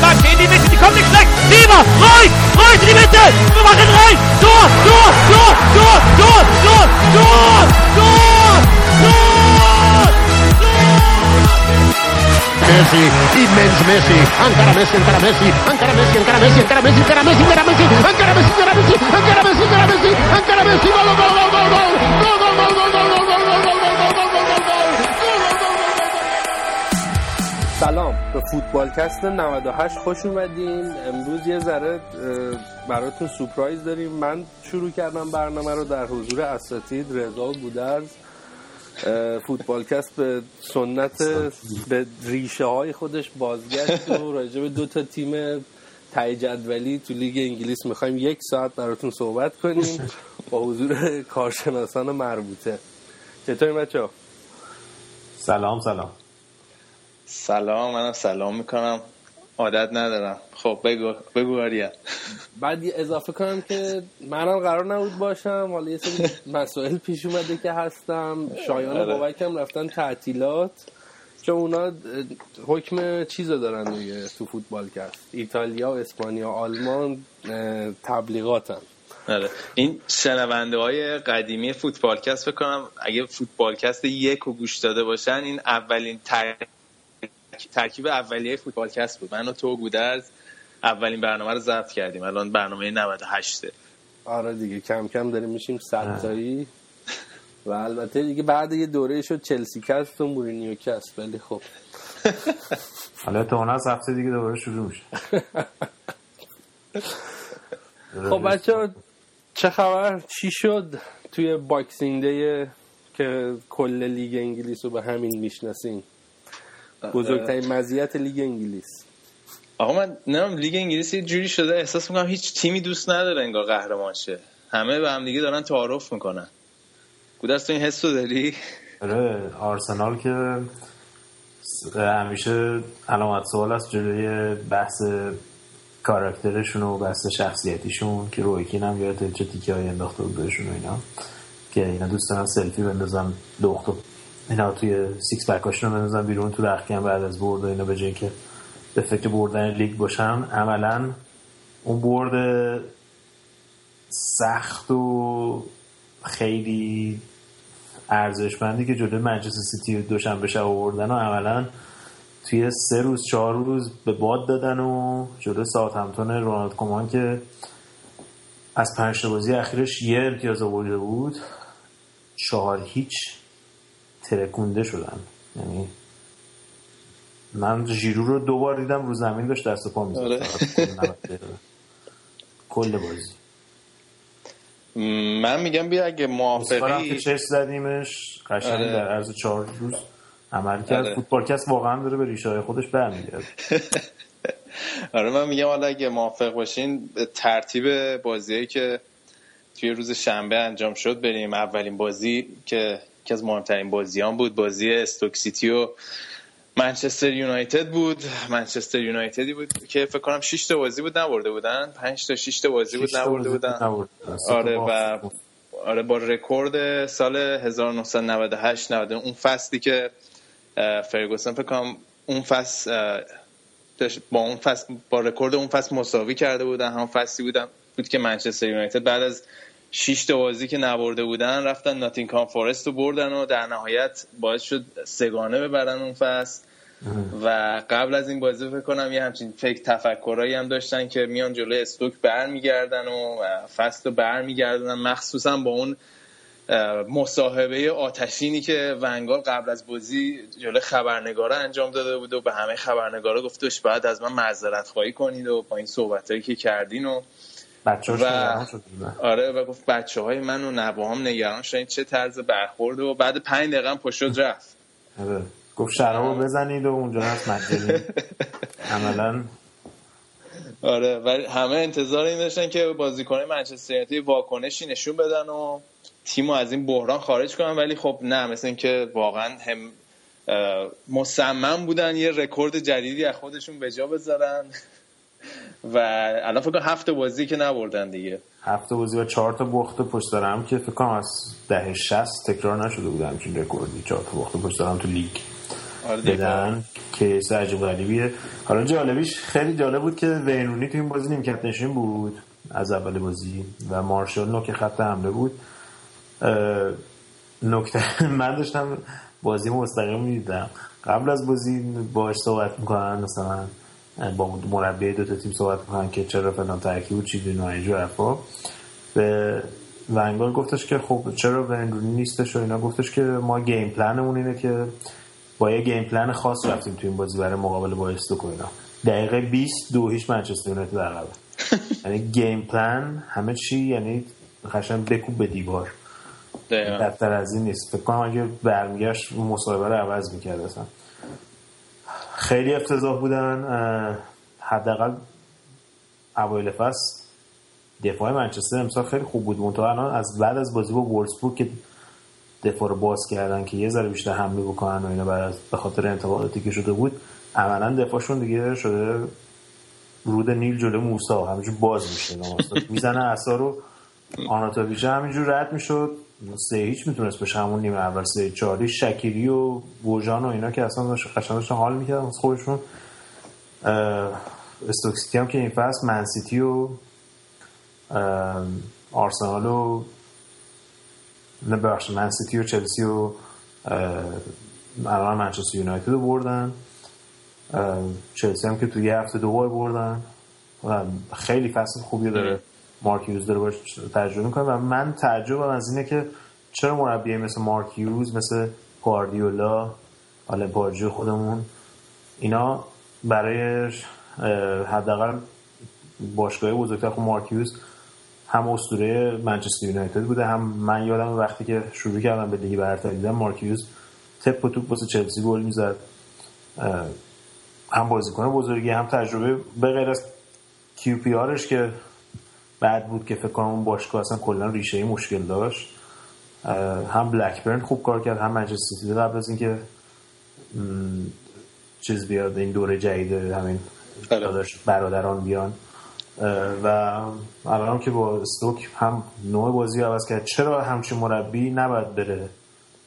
Flagg in die Mitte, die kommt nicht schlecht. Lieber, Reus in die Mitte. Wir machen rein. Tor. Messi, immens Messi. Encara Messi. سلام به فوتبالکست 98 خوش اومدین. امروز یه ذره براتون سورپرایز داریم. من شروع کردم برنامه رو در حضور اساتید رضا گودرز. فوتبالکست به سنت به ریشه های خودش بازگشت و راجع به دو تا تیم تای جدولی تو لیگ انگلیس میخوایم یک ساعت براتون صحبت کنیم با حضور کارشناسان مربوطه. چطورین بچه‌ها؟ سلام. منم سلام میکنم، عادت ندارم. خب بگو آریا. بعد اضافه کنم که منم قرار نبود باشم، حالا یه سری مسائل پیش اومده که هستم. شایان و بابکم رفتن تعطیلات، چون اونا حکم چیزو دارن دیگه تو فوتبالکست. ایتالیا، اسپانیا، آلمان تبلیغاتن. آره، این شنونده های قدیمی فوتبالکست بکنم، اگه فوتبالکست یک رو گوش داده باشن، این اولین ترکیب اولیه فوتبالکست بود. من و تو گودرز اولین برنامه رو ضبط کردیم. الان برنامه 98. آره دیگه، کم کم داریم میشیم 100 تایی. و البته دیگه بعد یه دوره شد چلسی کست و مورینیو کست. ولی خب حالا تا اون از هفته دیگه دوباره شروع میشه. خب بچه‌ها چه خبر؟ چی شد توی باکسینگ دی که کل لیگ انگلیس رو به همین میشناسین؟ بزرگترین مزیت لیگ انگلیس. آقا من نمیدونم، لیگ انگلیس یه جوری شده احساس میکنم هیچ تیمی دوست نداره انگار قهرمان شه. همه به هم دیگه دارن تعارف میکنن. گودرز تو این حسو داری؟ آره، آرسنال که همیشه علامت سوال است جلوی بحث کاراکترشون و بحث شخصیتیشون، که روی کین هم یاد چه تیکه‌ای انداخته بود بهشون و اینا، که اینا دوست دارن سلفی بندازن دختر اینا توی سیکس پکاشون رو بندازن بیرون تو رختکن بعد از برد و اینا، به جای اینکه به فکر بردن لیگ باشن. عملاً اون برد سخت و خیلی ارزشمندی که جلوی منچستر سیتی دوشنبه شب آوردن و عملاً توی 3-4 روز به باد دادن و جلوی ساوثهمپتون رونالد کومان که از 5 بازی اخیرش یه امتیاز آورده بود 4-0 ترکونده شدن. یعنی من ژیرو رو 2 بار دیدم رو زمین داشت دست و پا می‌زد. آره. کل بازی. من میگم بیا اگه موافقی چش زدیمش قشنگ. آره. در عرض 4 روز عمل کرد. آره. فوتبالکست واقعا داره به ریشه‌های خودش برمی‌گرده. آره، من میگم حالا اگه موافق باشین ترتیب بازیایی که توی روز شنبه انجام شد بریم. اولین بازی که یکی از مهمترین بازیان بود، بازی استوک سیتی و منچستر یونایتد بود. منچستر یونایتدی بود که فکر کنم 6 تا بازی بود نبرده بودن، 5 تا 6 تا بازی بود نبرده بودن. آره، و آره با رکورد سال 1998 90 اون فصلی که فرگوسن فکر کنم اون فصل با اون فصل با رکورد اون فصل مساوی کرده بودن. هم فصلی بود که منچستر یونایتد بعد از 6 تا بازی که نبرده بودن رفتن ناتینگهام فارست رو بردن و در نهایت باعث شد سگانه ببرن اون فصل. و قبل از این بازی فکر کنم یه همچین فکر تفکرایی هم داشتن که میان جلوی استوک برمیگردن و فصل رو برمیگردن، مخصوصا با اون مصاحبه آتشینی که ونگال قبل از بازی جلوی خبرنگارا انجام داده بود و به همه خبرنگارا گفته بود بعد از من معذرت خواهی کنید و با این صحبتایی که کردین و بچه‌هاش نگران شد. آره، و گفت بچه‌های من و نوه‌هام نگران شدن چه طرز برخورد. و بعد 5 دقیقه هم پشت شد رفت. آره، گفت شرابو بزنید و اونجا هست مجانی. عملاً آره، ولی همه انتظار این داشتن که بازیکن‌های منچستر یونایتد واکنشی نشون بدن و تیمو از این بحران خارج کنن، ولی خب نه، مثل اینکه واقعاً هم مصمم بودن یه رکورد جدیدی از خودشون به جا بذارن. و الان فکر کنم 7 بازی که نبردن دیگه، 7 بازی و 4 تا باخت پشت سر هم که فکر کنم از دهه 60 تکرار نشده بود همچین رکوردی. 4 تا باخت پشت سر هم تو لیگ. بدن که عجب غریبیه. حالا جالبیش خیلی جالب بود که وینرونی تو این بازی نیمکت نشین بود از اول بازی و مارشال نوک خط حمله بود. نکته من داشتم بازی مستقیم میدیدم، قبل از بازی باهاش صحبت میکنن، مثلا با مربی دو تا تیم صحبت میکنن که چرا فلان ترکیب چیزی ناجور حرفا، به ونگال گفتش که خب چرا وینرونی نیستش و اینا، گفتش که ما گیم پلنمون اینه که با یه گیم پلن خاص رفتیم تو این بازی برای مقابله با استوک و اینا. دقیقه 20 2-0 منچستر یونایتد در عقب. یعنی گیم پلن همه چی، یعنی قشنگ بکوب به دیوار. بدتر از این نیست. فکر کنم اگه برمیگشت مصاحبه رو عوض می‌کرد اصلا. خیلی افتضاح بودن. حداقل اوایل فصل دفاع منچستر امسال خیلی خوب بود، منتها الان از بعد از بازی با وولفسبورگ که دفاع رو باز کردن که یه ذره بیشتر حمله بکنن و اینا، بعد به خاطر انتقالاتی که شده بود عملاً دفاعشون دیگه شده رود نیل جلو موسی، همینجور باز میشه میزنه عصا رو، آناتوویچ همینجور رد میشد 3-0 میتونست بشه همون نیمه اول 3-4 شکیری و وجان و اینا که اصلا قشنگشون حال میکردن از خودشون. استوک سیتی هم که این فصل من سیتی و آرسنال و من سیتی و چلسی و الان منچستر یونایتد رو بردن، چلسی هم که تو یه هفته دوبار بردن، خیلی فصل خوبی داره مارک هیوز داره باش تجربه میکنه. و من تعجبم از اینه که چرا مربی مثل مارک هیوز، مثل گواردیولا، حالا بارجو خودمون اینا برای حداقل باشگاه بزرگتر، خود مارک هیوز هم اسطوره منچستر یونایتد بوده، هم من یادم وقتی که شروع کردم به لیگ برتر دیدم مارک هیوز تپ و توپ واسه چلسی گل میزد، هم بازیکن بزرگی، هم تجربه به غیر از کیو پی آرش که بد بود که فکر کنم اون باشگاه اصلا کلا ریشه‌ای مشکل داشت، هم بلکبرن خوب کار کرد، هم منچستر سیتی قبل از اینکه چیز بیاد این دوره جدید همین برادران بیان، و الان که با استوک هم نوع بازی عوض کرد. چرا همچین مربی نباید بره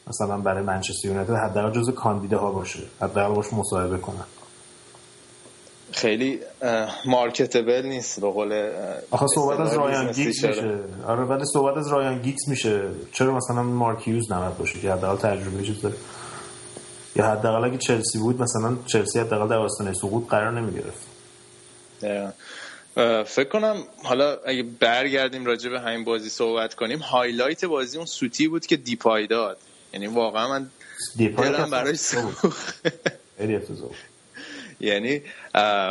مثلا برای منچستر یونایتد حداقل جزو کاندیداها باشه، حداقل باش مصاحبه کنن؟ خیلی مارکتبل نیست به قول آخه. صحبت از رایان گیگز میشه، آره ولی صحبت از رایان گیگز میشه، چرا مثلا مارک هیوز نباید باشه که حداقل تجربه چیز داره، یا حداقل اگه چلسی بود مثلا چلسی حداقل در آستانه سقوط قرار نمی گرفت. فکر کنم حالا اگه برگردیم راجع به همین بازی صحبت کنیم، هایلایت بازی اون سوتی بود که دیپای داد، یعنی واقعا من دلم برای سوخت، یعنی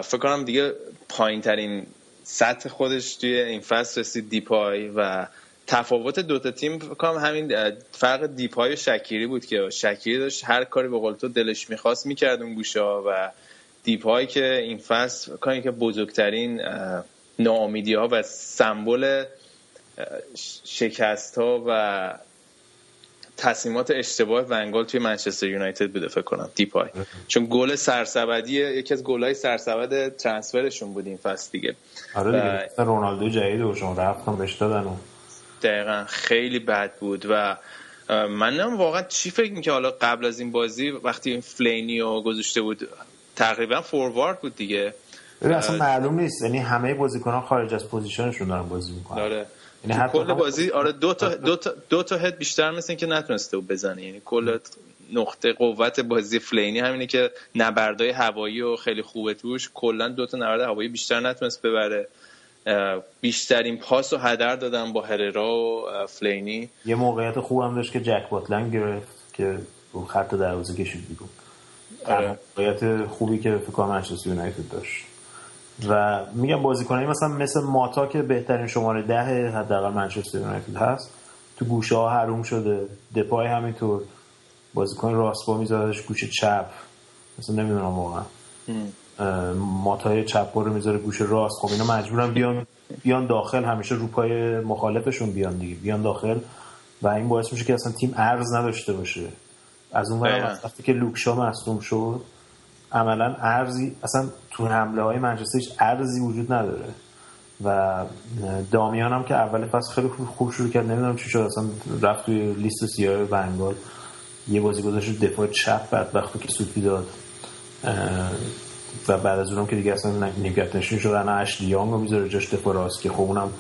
فکر کنم دیگه پایین ترین سطح خودش توی این فصل رسید دیپای، و تفاوت دوتا تیم فکر کنم همین فرق دیپای و شکیری بود که شکیری داشت هر کاری به قول تو دلش میخواست میکرد اون گوشه ها، و دیپای که این فصل کاری که بزرگترین ناامیدی ها و سمبل شکست ها و تصمیمات اشتباه ونگال توی منچستر یونایتد بوده فکر کنم دیپای، چون گل سرسبدی یکی از گل‌های سرسبد ترانسفرشون بود این فصل دیگه. آره دیگه رونالدو جدیدشون رفتم بهش دادن و دقیقاً خیلی بد بود. و منم واقعا چی فکر می‌کنم که حالا قبل از این بازی وقتی این فلینیو گذاشته بود تقریبا فوروارد بود دیگه، اصلا معلوم نیست، یعنی همه بازیکنان خارج از پوزیشنشون دارن بازی میکنن. آره یعنی کل بازی آره دو تا هد بیشتر مثل اینکه نتونسته بزنه، یعنی کل نقطه قوت بازی فلینی همینه که نبردهای هوایی و خیلی خوبه توش، کلا 2 تا نبرد هوایی بیشتر نتونست ببره، بیشترین پاس و هدر دادن با هررا و فلینی. یه موقعیت خوبم داشت که جک باتلنگ گرفت که خط دروازه کشید دیگه، واقعیت خوبی که فکر کنم منچستر یونایتد داشت. و میگم بازیکنایی مثلا مثل ماتا که بهترین شماره 10 حداقل منچستر یونایتد هست، تو گوشه ها حروم شده، دپای همینطور بازیکن راست با میذارهش گوشه چپ، مثلا نمیدونم واقعا ماتای چپ رو میذاره گوشه راست، خب اینا مجبورن بیان داخل، همیشه رو پای مخالفشون بیان دیگه، بیان داخل و این باعث میشه که اصلا تیم عرض نداشته باشه. از اون ورا وقتی که لوکشا مصدوم شد عملا ارزی اصلا تو حمله های منچستر هیچ ارزی وجود نداره، و دامیان هم که اول فصل خیلی خوب شروع کرد، نمیدونم چی شد اصلا رفت توی لیست سیاه ونگال، یه بازی گذاشت رو دفاع چپ بدبختو که سوتی داد و بعد از اونم که دیگه اصلا نیمکت نشین شد انا اشلی یانگ رو میذاره جاش دفاع راست که خب اونم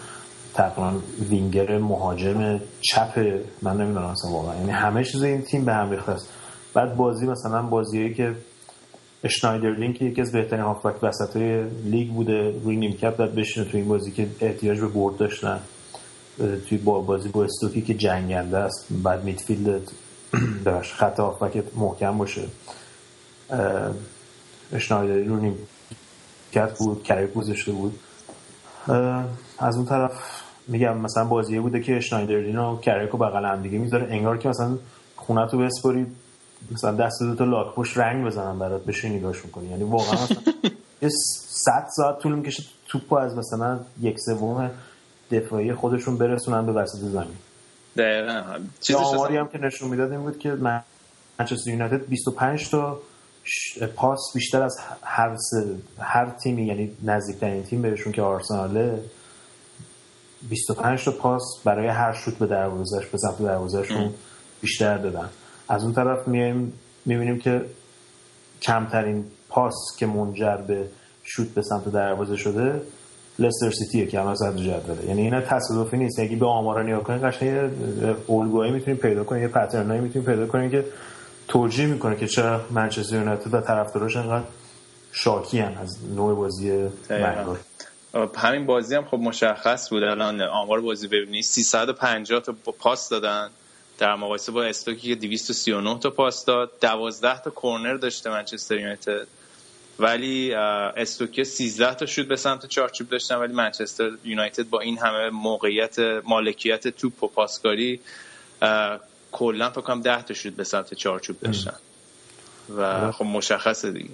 تقریبا وینگر مهاجم چپ من نمیدونم اصلا واقعا یعنی همه چیز این تیم به هم ریخته است. بعد بازی مثلا بازیایی که اشنایدرلینگ یکی از بهترین هافبک وسطای لیگ بوده روی نیمکت داد بشینه تو این بازی که احتیاج به برد داشتن توی بازی با استوکی که جنگنده است بعد میدفیلد داشت خط هافبک محکم باشه اشنایدرلینگ روی نیمکت بود کاری گذاشته بود. از اون طرف میگم مثلا بازیه بوده که اشنایدرلینگ و کریکو بغل هم دیگه میذاره انگار که مثلا خونتو بسپاری مثلا دست دو تا لاک‌پشت رنگ بزنن برات بشی نگاهش می‌کنی یعنی واقعا مثلا 100 ساعت طول می‌کشه توپو از مثلا 1/3 دفاعی خودشون برسونن به وسط زمین. دقیقاً چیزی هم که نشون میداد این بود که منچستر یونایتد 25 تا پاس بیشتر از هر تیمی یعنی نزدیکترین تیم بهشون که آرسناله 25 تا پاس برای هر شوت به دروازه‌اش به سمت دروازه‌شون بیشتر دادن. از اون طرف میبینیم که کمترین پاس که منجر به شوت به سمت دروازه شده لستر سیتیه که هم از صدر جدوله. یعنی اینا تصادفی نیست اگه به آمارا نگاه کنید قشنگ الگوهایی میتونید پیدا کنید یه پترنایی میتونید پیدا کنید که توجیه میکنه که چرا منچستر یونایتد و طرفداراش انقدر شاکی ان از نوع بازی منگل. همین بازی هم خب مشخص بود الان آمار بازی ببینید 350 تا پاس دادن در مقایسه با استوکی که 239 تا پاس داد 12 تا کورنر داشته منچستر یونایتد ولی استوکی 13 تا شوت به سمت چارچوب داشتن ولی منچستر یونایتد با این همه موقعیت مالکیت توپ و پاسکاری کلا فکر کنم 10 تا شوت به سمت چارچوب داشتن و خب مشخصه دیگه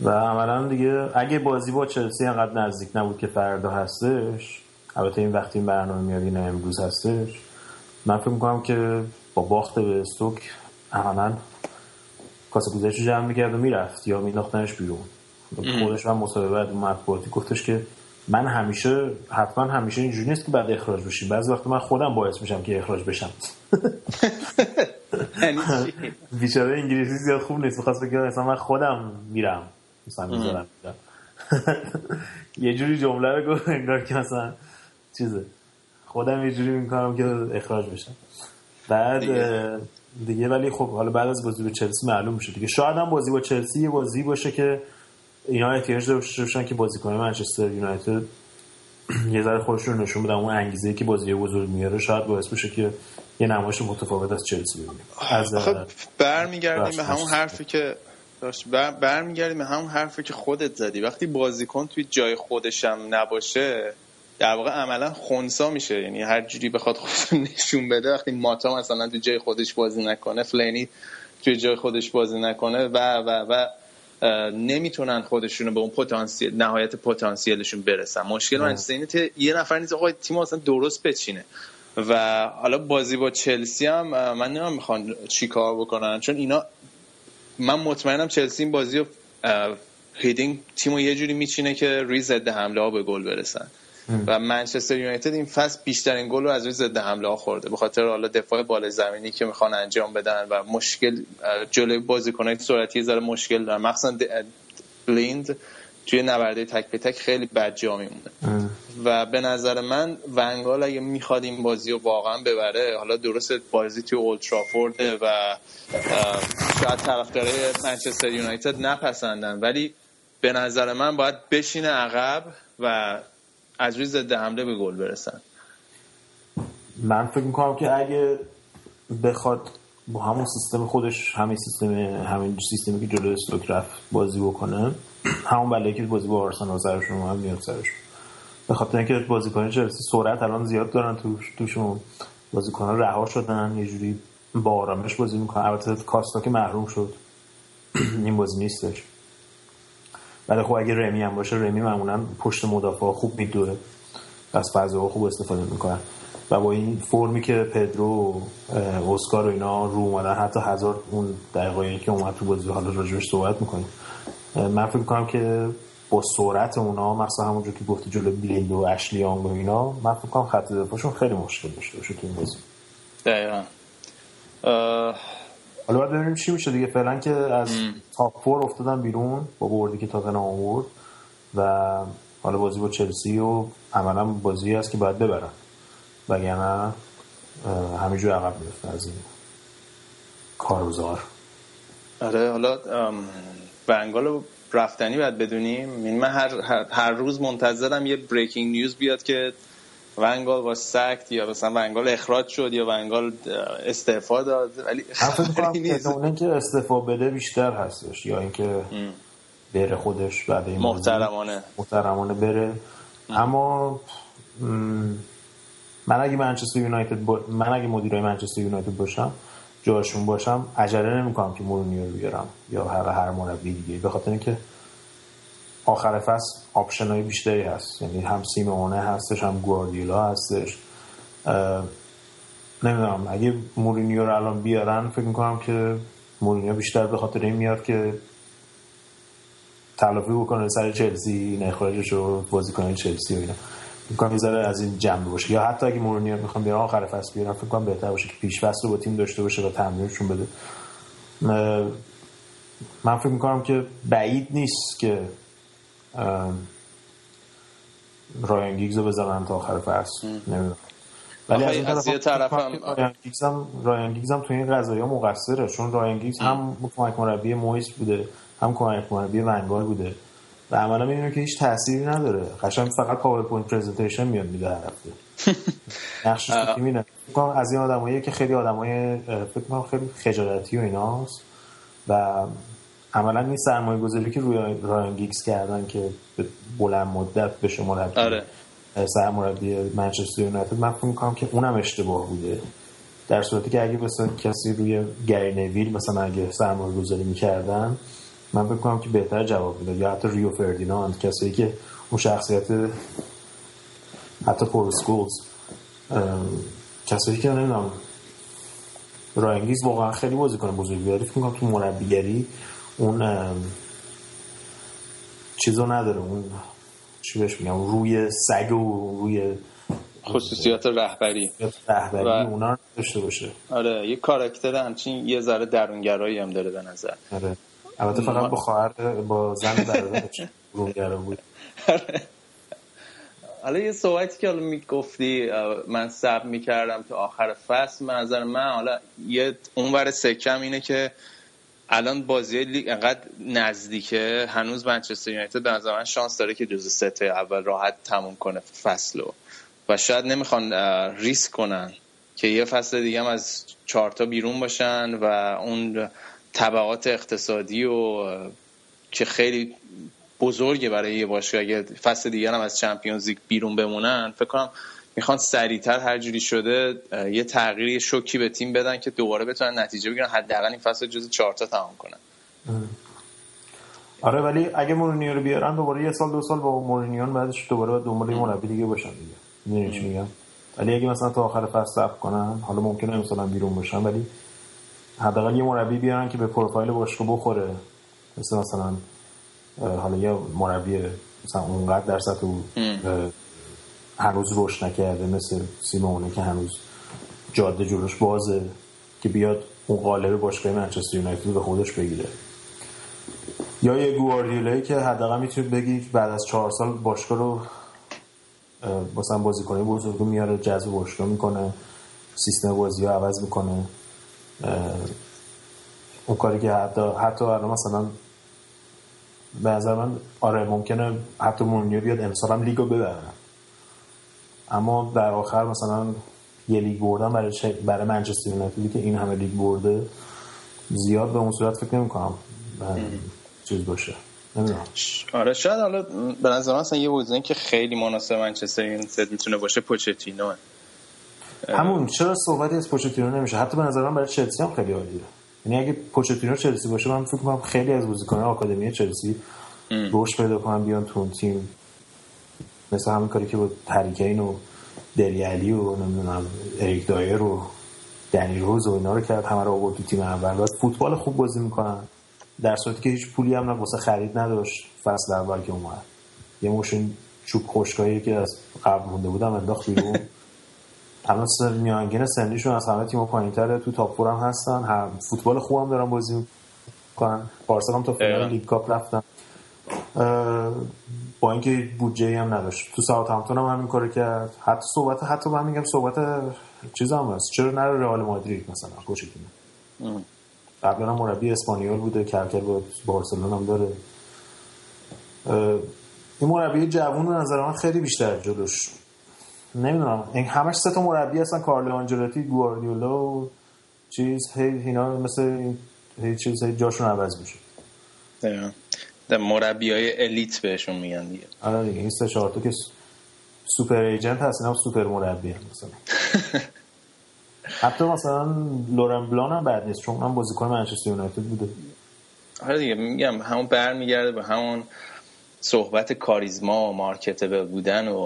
و عملاً دیگه اگه بازی با چلسی انقدر نزدیک نبود که فردا هستش البته این وقتی این برنامه میاد این امروز هستش من فکر میکنم که با باخت به استوک عملاً کاسه گوزش رو جمع میکرد و میرفت یا مینداختنش بیرون. خودش هم مصاحبه در مطبوعاتی گفتش که من همیشه حتما همیشه اینجوری نیست که بعد اخراج بشی بعضی وقت من خودم باعث میشم که اخراج بشم. بیچاره انگلیسی زیاد خوب نیست میخواست بگم مثلا من خودم میرم مثلا میذارم یه جوری جمله رو گفت انگار که مثلا چیزه خودم یه جوری میکنم که اخراج بشم بعد دیگه ولی خب حالا بعد از بازی با چلسی معلوم میشه دیگه شاید هم بازی با چلسی یه بازی باشه که اینا احتیاج داشته باشن که بازیکنان منچستر یونایتد یه ذره خودشون نشون بدن اون انگیزه‌ای که بازی بزرگ میاره شاید باعث بشه که یه نمایش متفاوت از چلسی ببینیم. خب برمیگردیم به همون حرفی که خودت زدی وقتی بازیکن توی جای خودش هم نباشه در واقع عملا خونسا میشه یعنی هر جوری بخواد خودش نشون بده وقتی ماتا مثلا تو جای خودش بازی نکنه فلانی تو جای خودش بازی نکنه و نمیتونن خودشونو به اون پتانسیل نهایت پتانسیلشون برسن. مشکل منچستر اینه یه نفر نیست آقا تیم اصلا درست بچینه و حالا بازی با چلسی هم من نمیدونم میخوان چیکار بکنن چون اینا من مطمئنم چلسی این بازیو هیدینگ تیمو یه جوری میچینه که روی ضد حمله ها به گل برسن و منچستر یونایتد این فصل بیشترین گل رو از روی ضد حمله ها خورده به خاطر حالا دفاع بالای زمینی که میخوان انجام بدن و مشکل جلوی بازیکن‌های سرعتی زره مشکل دارن مخصوصا بلیند توی نبرده تک به تک خیلی بد جا میمونه و به نظر من ونگال اگه میخواد این بازی رو واقعا ببره حالا درست بازی توی اولد ترافورد و شاید طرفدارای منچستر یونایتد نپسندن ولی به نظر من باید بشینه عقب و از روی ضد حمله به گل برسن. من فکر میکنم که اگه بخواد با همون سیستم خودش همین سیستمی که جلوی استوک رفت بازی بکنه همون بلایی که بازی با آرسنال سرشون اومد میاد سرش به خاطر اینکه بازیکنان چلسی سرعت الان زیاد دارن توشون بازیکن‌ها رها شدن یه جوری با آرامش بازی میکنن البته کاستا که محروم شد این بازی نیستش ولی خب اگه رمی هم باشه رمی معمولا پشت مدافع خوب میدوه از فضاها خوب استفاده میکنن و با این فرمی که پدرو و اسکار و اینا رو اومدن حتی هزار اون دقایقی که اومد تو بازی حالا راجعش صحبت میکنیم من فکر میکنم که با سرعت اونا مثلا همونجور که گفتی جلو بلیند و اشلی یانگ و اینا من فکر میکنم خط دفاعشون خیلی مشکل داشته باشه تو این بازی. دقیقاً حالا باید ببینیم چی میشه دیگه. فعلا که از تاپ فور افتادن بیرون با بردی که تاتنهام آورد و حالا بازی با چلسی و عملا بازی هست که باید ببرن، وگرنه همینجور عقب میفتن از این کاروزار. آره حالا بنگال رفتنی باید بدونیم. من هر روز منتظرم یه بریکینگ نیوز بیاد که ونگال با سکت یا مثلا ونگال اخراج شد یا ونگال استعفا داد، ولی خبری نیست. اون که استعفا بده بیشتر هستش یا اینکه بره خودش بعد این محترمانه بره. اما من اگه مدیرای منچستر یونایتد باشم، جاشون باشم، عجله نمی‌کنم که مورینیو رو بیارم یا هر مربی دیگه، به خاطر اینکه آخر فصل آپشن‌های بیشتری هست. یعنی هم سیمونه هستش، هم گواردیولا هستش. نمیدونم اگه مورینیو رو الان بیارن، فکر می‌کنم که مورینیو بیشتر به خاطر این میاد که تلافی بکنه سر چلسی، اخراجش رو بازیکن چلسی و اینا. می‌گم می‌ذاره از این جنب باشه، یا حتی اگه مورینیو می‌خوام بیارم آخر فصل بیارم، فکر کنم بهتر باشه که پیش فصل رو با تیم داشته باشه و تمرینشون بده. من فکر می‌کنم که بعید نیست که رایان گیگز رو بزنن تا آخر فصل، نمیدونم. ولی از یه طرفم رایان گیگز هم تو این قضایا مقصره، چون رایان گیگز هم کمک مربی مویس بوده، هم کمک مربی ونگال بوده و عملا میبینیم که هیچ تأثیری نداره. قشنگ فقط پاورپوینت پرزنتیشن میاد میده هر هفته. نقشش که میاد از این آدمایی که خیلی آدمای فکر کنم خیلی خجالتی و ایناست و عملا این سرمایه گذاری که روی رایان گیگز کردن که بلند مدت به شما ربط آره. سرمربی منچستر یونایتد، من فکر می‌کنم که اونم اشتباه بوده، در صورتی که اگه مثلا کسی روی گری نویل مثلا اگه سرمایه گذاری می‌کردن، من فکر کنم که بهتر جواب میداد، یا حتی ریو فردیناند، کسایی که اون شخصیت، حتی پروسکولز، کسایی که نمیدونم. رایان گیگز واقعا خیلی بازیکن بزرگی بود، فکر کنم تو مربیگری اون چیزو نداره، اون چی بهش میگم، روی سگ و روی خصوصیات رهبری اونا رو داشته باشه. آره یه کاراکتر همچین یه ذره درونگرایی هم داره به نظر. آره البته فقط با زن برادرش درونگرا بود. حالا یه صحبتی که حالا میگفتی من سب میکردم تا آخر فصل، به نظر من حالا یه اونور سکم اینه که الان بازی لیگ انقدر نزدیکه، هنوز منچستر یونایتد به نظر من شانس داره که جزو سه تا اول راحت تموم کنه فصلو و شاید نمیخوان ریسک کنن که یه فصل دیگه هم از 4 تا بیرون باشن و اون تبعات اقتصادی و که خیلی بزرگه برای یه باشگاه اگه فصل دیگه هم از چمپیونز لیگ بیرون بمونن. فکر کنم میخوان سریعتر هر جوری شده یه تغییری شوکی به تیم بدن که دوباره بتونن نتیجه بگیرن، حداقل این فصل جزو 4 تا تمام کنن. آره ولی اگه مورینیو رو بیارن، دوباره یه سال دو سال با مورینیو بعدش دوباره دنبال یه مربی دیگه باشن دیگه. میدونی چی میگم؟ ولی اگه مثلا تا آخر فصل صبر کنن، حالا ممکنه مثلا بیرون بشن، ولی حداقل یه مربی بیارن که به پروفایل باشگاه بخوره. مثلا حالا یه مربی مثلا اونقدر در سطح هنوز روش نکرده مثل سیمونه که هنوز جاده جلوش بازه، که بیاد اون قالب باشگاه منچستر یونایتد به خودش بگیره، یا یه گواردیولایی که حداقل میتونه بگی بعد از 4 سال باشگاه رو مثلا بازیکنای بزرگ میاره، جذب باشگاه میکنه، سیستم بازی رو عوض میکنه، اون کاری که حتی الان مثلا به نظر من آره ممکنه حتی مورینیو بیاد امسال هم لیگو ببره، اما در آخر مثلا یه لیگ بردن برای منچستر یونایتد که این همه لیگ برده زیاد به اون صورت فکر نمی‌کنم چیز باشه. نمیدونم. آره شاید حالا به نظر من اصلا یه گزینه که خیلی مناسب منچستر یونایتد میتونه باشه پوچتینو. همون چرا صحبتی از پوچتینو نمیشه؟ حتی به نظر من برای چلسی هم خیلی عالیه. یعنی اگه پوچتینو چلسی باشه، من فکر می‌کنم خیلی از بازیکن‌های آکادمی چلسی روش پیدا کنن بیان تو تیم، مثلا همین کاری که با تریکین و دلی علی و نمیدونم اریک دایر و دنی روز و اینا رو کرد، همه رو آورد تو تیم اول. بعد فوتبال خوب بازی میکنن، در صورتی که هیچ پولی هم واسه خرید نداشت فصل اول که اومد. یه مشین چوب خشکایی که از قبل مونده بودم انداخت بیرون الان میانگین سنیشون از همه تیم‌ها پایین‌تره، تو تاپ 4 هم هستن، هم فوتبال خوبم دارن بازی می‌کنن، بارسا هم تو فینال لیگ کاپ رفتن با اینکه بودجه هم نداشت. تو ساوثهامپتون هم همین کارو کرد. حتی من میگم صحبت چیزا هم هست، چرا نره رئال مادرید مثلا کوچیک کنه. قبلا هم مربی اسپانیول بوده، کرکر با بارسلونا هم داره. این مربی جوون به نظر من خیلی بیشتر جلوش، نمیدونم این همش سه تا مربی هستن، کارلو آنجلوتی، گواردیولا و چیز اینا مثل هیچ چیزی جاشون عوض میشه. تمام ده مربیای الیت بهشون میگن دیگه. آره دیگه این سه چهار تا که سوپر ایجنت هست، اینا سوپر مربی هستن مثلا. حتی مثلا لورن بلان هم بد نیست، چون اونم بازیکن منچستر یونایتد بوده. آره دیگه میگم همون برمیگرده به همون صحبت کاریزما و مارکتبل بودن و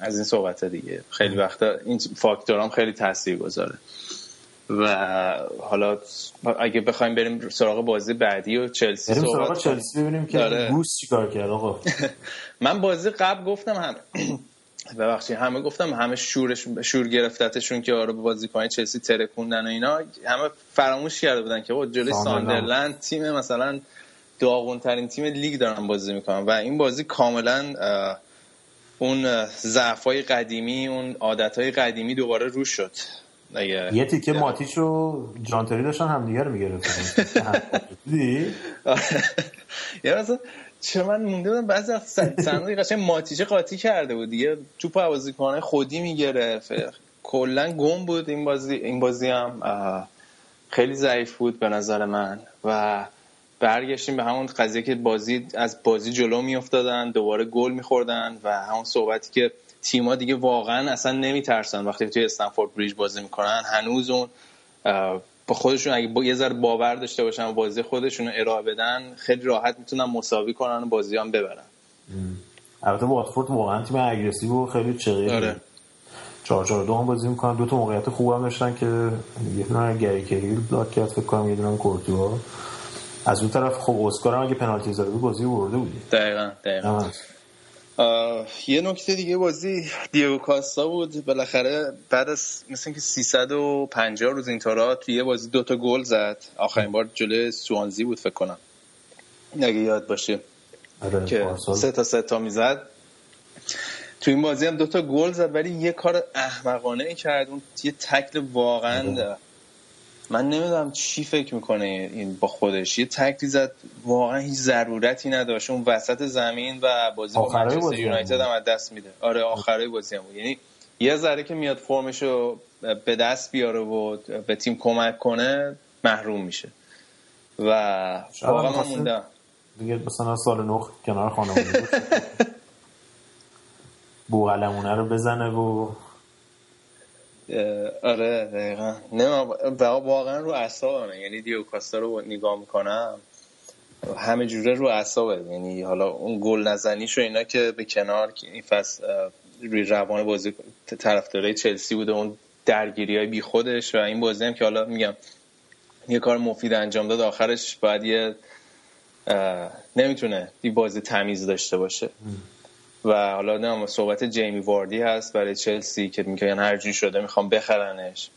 از این صحبت دیگه. خیلی وقتا این فاکتورام خیلی تاثیرگذاره. و حالا اگه بخوایم بریم سراغ بازی بعدی و چلسی بریم سراغ چلسی ببینیم که گوس چیکار کرد آقا. من بازی قبل گفتم همه گفتم همه شور گرفتتشون که آره بازیکن چلسی ترکوندن و اینا، همه فراموش کرده بودن که جلوی ساندرلند تیم مثلا داغون ترین تیم لیگ دارن بازی میکنن و این بازی کاملا اون ضعفای قدیمی، اون عادتهای قدیمی دوباره رو شد. یه تیکه ماتیچ و جانتری داشتن همدیگه رو میگرفتن. دیدی؟ یا مثلا چه من مونده بودم بعضی از صندوقی قشنگ ماتیچ قاطی کرده بود دیگه، توپ بازیکن‌های خودی میگرفت، کلا گم بود این بازی هم خیلی ضعیف بود به نظر من. و برگشتیم به همون قضیه که از بازی جلو میافتادن، دوباره گل میخوردن و همون صحبتی که تیم‌ها دیگه واقعا اصلا نمیترسن وقتی توی استنفورد بریج بازی میکنن. هنوز اون با خودشون اگه یه ذره باور داشته باشن و بازی خودشون رو ارائه بدن، خیلی راحت میتونن مساوی کنن و بازی هم ببرن. البته واتفورد واقعا تیم اگریسیو و خیلی چغیره. آره. 4-4-2 هم بازی میکنن، دو تا موقعیت خوب هم داشتن که یه دونه گری کریل بلاک کرد فکر کنم، یه دونه کورتوا. از اون طرف خب اسکار هم اگه پنالتی زده بود بازی برده بود. دقیقاً. یه نکته دیگه بازی دیگو کاستا بود، بالاخره بعد از مثلا که 350 روز این طورا توی یه بازی دوتا گل زد. آخرین بار جلوی سوانزی بود فکر کنم اگه یاد باشه که 3-3 میزد. توی این بازی هم دوتا گل زد ولی یه کار احمقانه کرد، اون یه تکل واقعا من نمیدونم چی فکر میکنه این با خودش، یه تکلی زد واقعا هیچ ضرورتی نداشت اون وسط زمین و بازی با منچستر یونایتد هم از دست میده. آره آخرای بازی هم بود، یعنی یه ذره که میاد فرمشو به دست بیاره و به تیم کمک کنه محروم میشه و واقعا من موندم دیگه. مثلا سال نخ کنار خانواده بود بوغلمونه رو بزنه و آره دقیقاً واقعا رو اعصابمه، یعنی دیو کاستا رو نگاه میکنم همه جوره رو اعصابه. یعنی حالا اون گل نزنیش و اینا که به کنار، که این فصل روی روان بازی طرفدارای چلسی بوده، اون درگیریای بی خودش و این بازی هم که حالا میگم یه کار مفید انجام داد، آخرش بعد یه نمیتونه این بازی تمیز داشته باشه. و حالا نه صحبت جیمی واردی هست برای چلسی که میگن هر جوری شده میخوام بخرنش.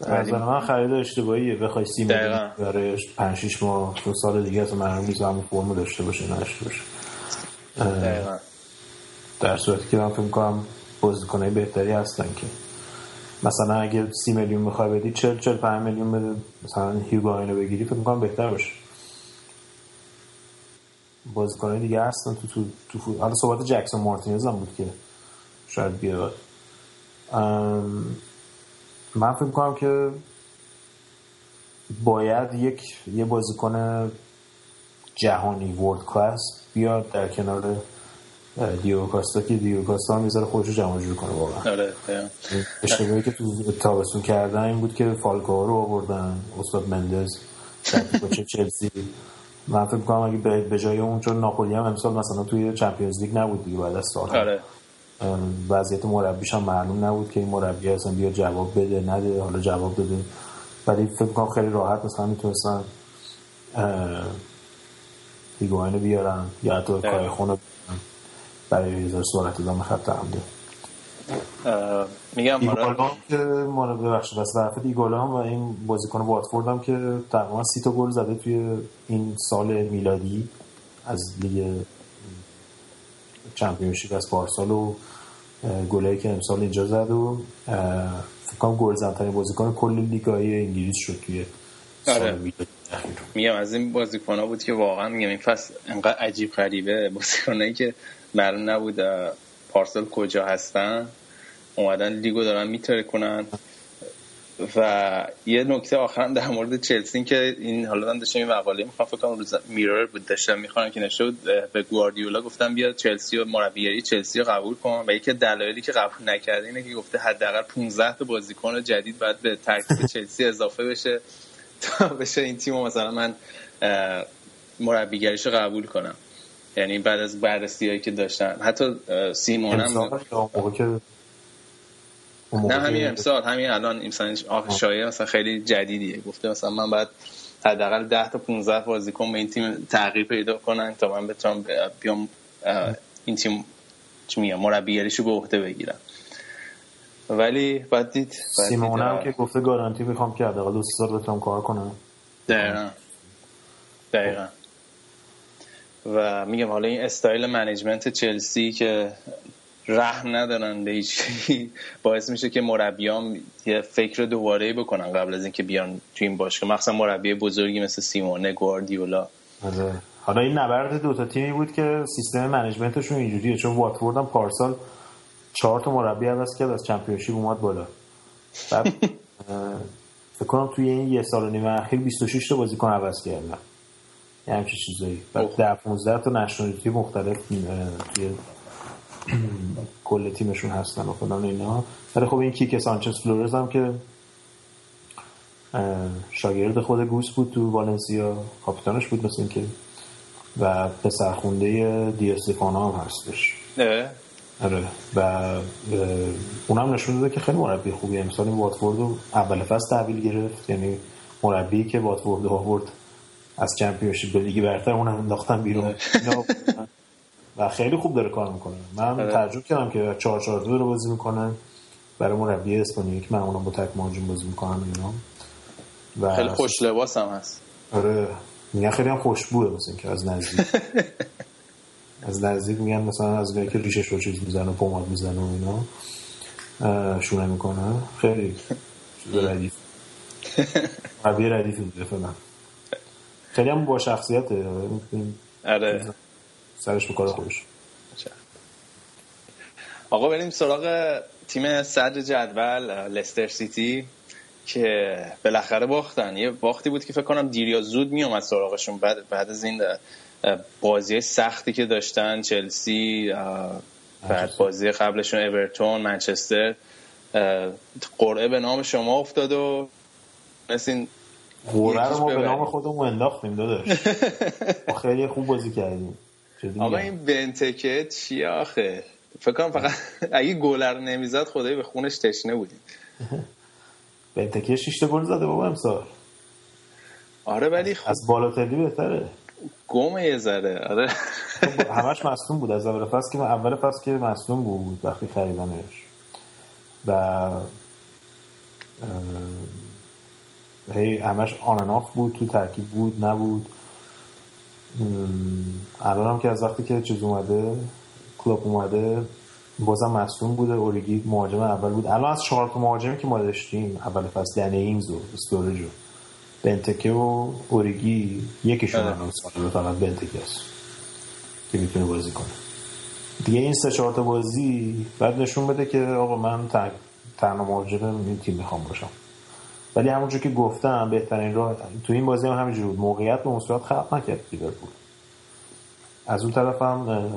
از من خرید اشتباهیه، بخوای 30 میلیون برای 5-6 ماه تو سال دیگه تو معلوم نیست همون فرم داشته باشه نشه باشه. دقیقاً. در صورتی که من فکر می‌کنم بازیکن‌های بهتری هستن که مثلا اگه 30 میلیون می‌خوای بدی 40-45 میلیون بده، مثلا هیوگو اینو بگیری فکر می‌کنم بهتر باشه. بازیکن‌های دیگه هستن تو فوتبال. حالا صحبت جکسون مارتینز هم بود که شاید بیاد. من فکر می‌کنم که باید یه بازیکن جهانی ورلد کلاس بیاد در کنار دیو کاستا که دیو کاستا میذاره خودشو جمع جور کنه واقعا. آره. اشتباهی که تو تابستون کردن این بود که فالکاو رو آوردن، استاد مندز، تاکتیک چلسی. من فکر می‌کنم اگه به جای اون، چون ناپولی هم امسال مثلا توی چمپیونز لیگ نبود دیگه بعد از سال. آره. وضعیت مربیش هم معلوم نبود که این مربی اصلا بیا جواب بده نده، حالا جواب بده. ولی فکر می‌کنم خیلی راحت مثلا میتونستن هیگواینو بیارن یا حتی کایخونو برای ریزر صورت دام خط حمله. میگم ایگالام که ما ببخشید بس برفت ایگالام و این بازیکن واتفورد هم که تقریبا 30 تا گل زده توی این سال میلادی از لیگ چمپیونشیپ از پارسال و گلایی که امسال اینجا زد و فکر کنم گلزن‌ترین بازیکن کل لیگ‌های انگلیس شد توی سال میلادی. میگم از این بازیکن‌ها بود که واقعا میگم این فصل انقدر عجیب غریبه، بازیکنایی که معلوم نبود پارسال کجا هستن اومدن لیگو دارن میتره کنن. و یه نکته آخرم در مورد چلسی که این حالا من داشتم این مقاله می‌خوام فکر کنم روز میرر بود داشتم می‌خوام که نشد به گواردیولا گفتم بیا چلسی و مربیگری چلسی رو قبول کن و یکی دلایلی که قبول نکرده اینه که گفته حداقل 15 تا بازیکن جدید باید به ترکیب چلسی اضافه بشه تا بشه این تیمو مثلا من مربیگریشو قبول کنم. یعنی بعد از بررسی‌هایی که داشتم حتی سیمون هم نه همین امسال همین الان امسال شایعه مثلا خیلی جدیدیه گفته مثلا من باید حداقل 10 تا 15 بازیکن به این تیم تغییر پیدا کنن تا من بتونم بیام این تیم چی میگم مربیگریشو به عهده بگیرم. ولی بعد دید سیمون هم که گفته گارانتی میخوام که حداقل 2 سال بتونم کار کنم. دقیقاً و میگم حالا این استایل منیجمنت چلسی که رحم ندارن به هیچ باعث میشه که مربیان یه فکر دوباره بکنن قبل از اینکه بیان تو این باشگاه، مخصوصا مربی بزرگی مثل سیمونه گواردیولا. حالا این نبرد دو تا تیمی بود که سیستم منیجمنتشون اینجوریه، چون واتفورد هم پارسال 4 تا مربی عوض کرد از چمپیونشیپ اومد بالا. بعد فکر کنم توی این یه سال و نیم اخیر 26 تا بازیکن عوض کردن. همین چیزایی. بعد 15 تا نشنالیتی مختلف کل تیمشون هستن و خودم اینا. ولی خب این کیک سانچز فلورز هم که شاگرد خود گوس بود تو والنسیا، کاپیتانش بود مثل این که و پسرخونده دی استفانا هم هستش. آره و اونم نشون داده که خیلی مربی خوبیه. امسال واتفورد رو اول فصل تحویل گرفت، یعنی مربی که واتفورد رو آورد از چمپیونشیپ به لیگ برتر اونم انداختن بیرون و خیلی خوب داره کار میکنه. من تعجب کردم که 4-4-2 رو بازی میکنن برای مربی اسپانیایی که معمولا با تک مهاجم بازی میکنن اینا و خیلی خوش لباس هم هست. آره میگن خیلی هم خوشبوه مثلا که از نزدیک از نزدیک میگن مثلا از اینکه ریشش رو چیز میزنه و پماد میزنه و اینا شونه میکنه خیلی ردیف مربی ردیفی بوده فعلا. خیلی هم با شخصیته. آره سرش به کار خودش. آقا بریم سراغ تیم صدر جدول لستر سیتی که بالاخره باختن. یه باختی بود که فکر کنم دیر یا زود میومد سراغشون بعد از این بازی سختی که داشتن چلسی بعد بازی قبلشون اورتون منچستر قرعه به نام شما افتاد و مثلا قرعه رو ما به نام خودمون انداختیم داداش. خیلی خوب بازی کردیم. آقا این بنتکه چیه آخه؟ فکر کنم فقط اگه گل رو نمیزد خدایی به خونش تشنه بودیم. بنتکه 6 تا گل زده بابا امسال. آره ولی از بالاتلی بهتره. گم یه ذره. آره همش مصدوم بود از اول فصل که مصدوم بود وقتی خریدنش. و هی همش آن اند آف بود، تو ترکیب بود، نبود. الان هم که از وقتی که چیز اومده کلوب اومده بازم مصدوم بوده. اوریگی مهاجم اول بود. الان از 4 تا مهاجمی که ما داشتیم اول فصل دنی اینز و استورج و بنتکه و اوریگی یکیشون الان سالو فقط بنتکه است که میتونه بازی کنه دیگه. این 3-4 تا بازی بعد نشون بده که آقا من تنها مهاجم این تیم میخوام باشم. ولی همونجور که گفتم بهترین راه تو این بازی هم همینجور بود. موقعیت به اون صورت خلق نکرد لیورپول. از اون طرف هم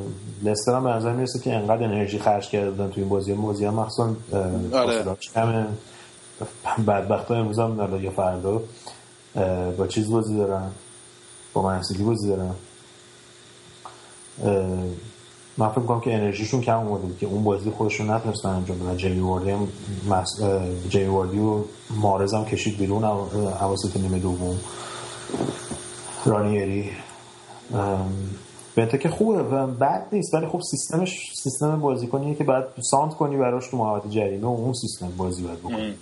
لستر هم به نظر میرسه که انقدر انرژی خرج کردن تو این بازی هم مخصوصا همه بدبخت ها امروز هم یا فردا با چیز بازی دارن با منسیتی بازی دارن. من فکر می‌کنم که انرژیشون کم اومده که اون بازی خودشون نتونستن انجام بدن. جیمی واردی و مارز هم کشید بیرون اواسط نیمه دوم رانیری بنتا که خوبه و بد نیست، ولی خب سیستمش سیستم بازیکنیه که باید سانت کنی براش تو محوطه جریمه و اون سیستم بازی باید بکنی.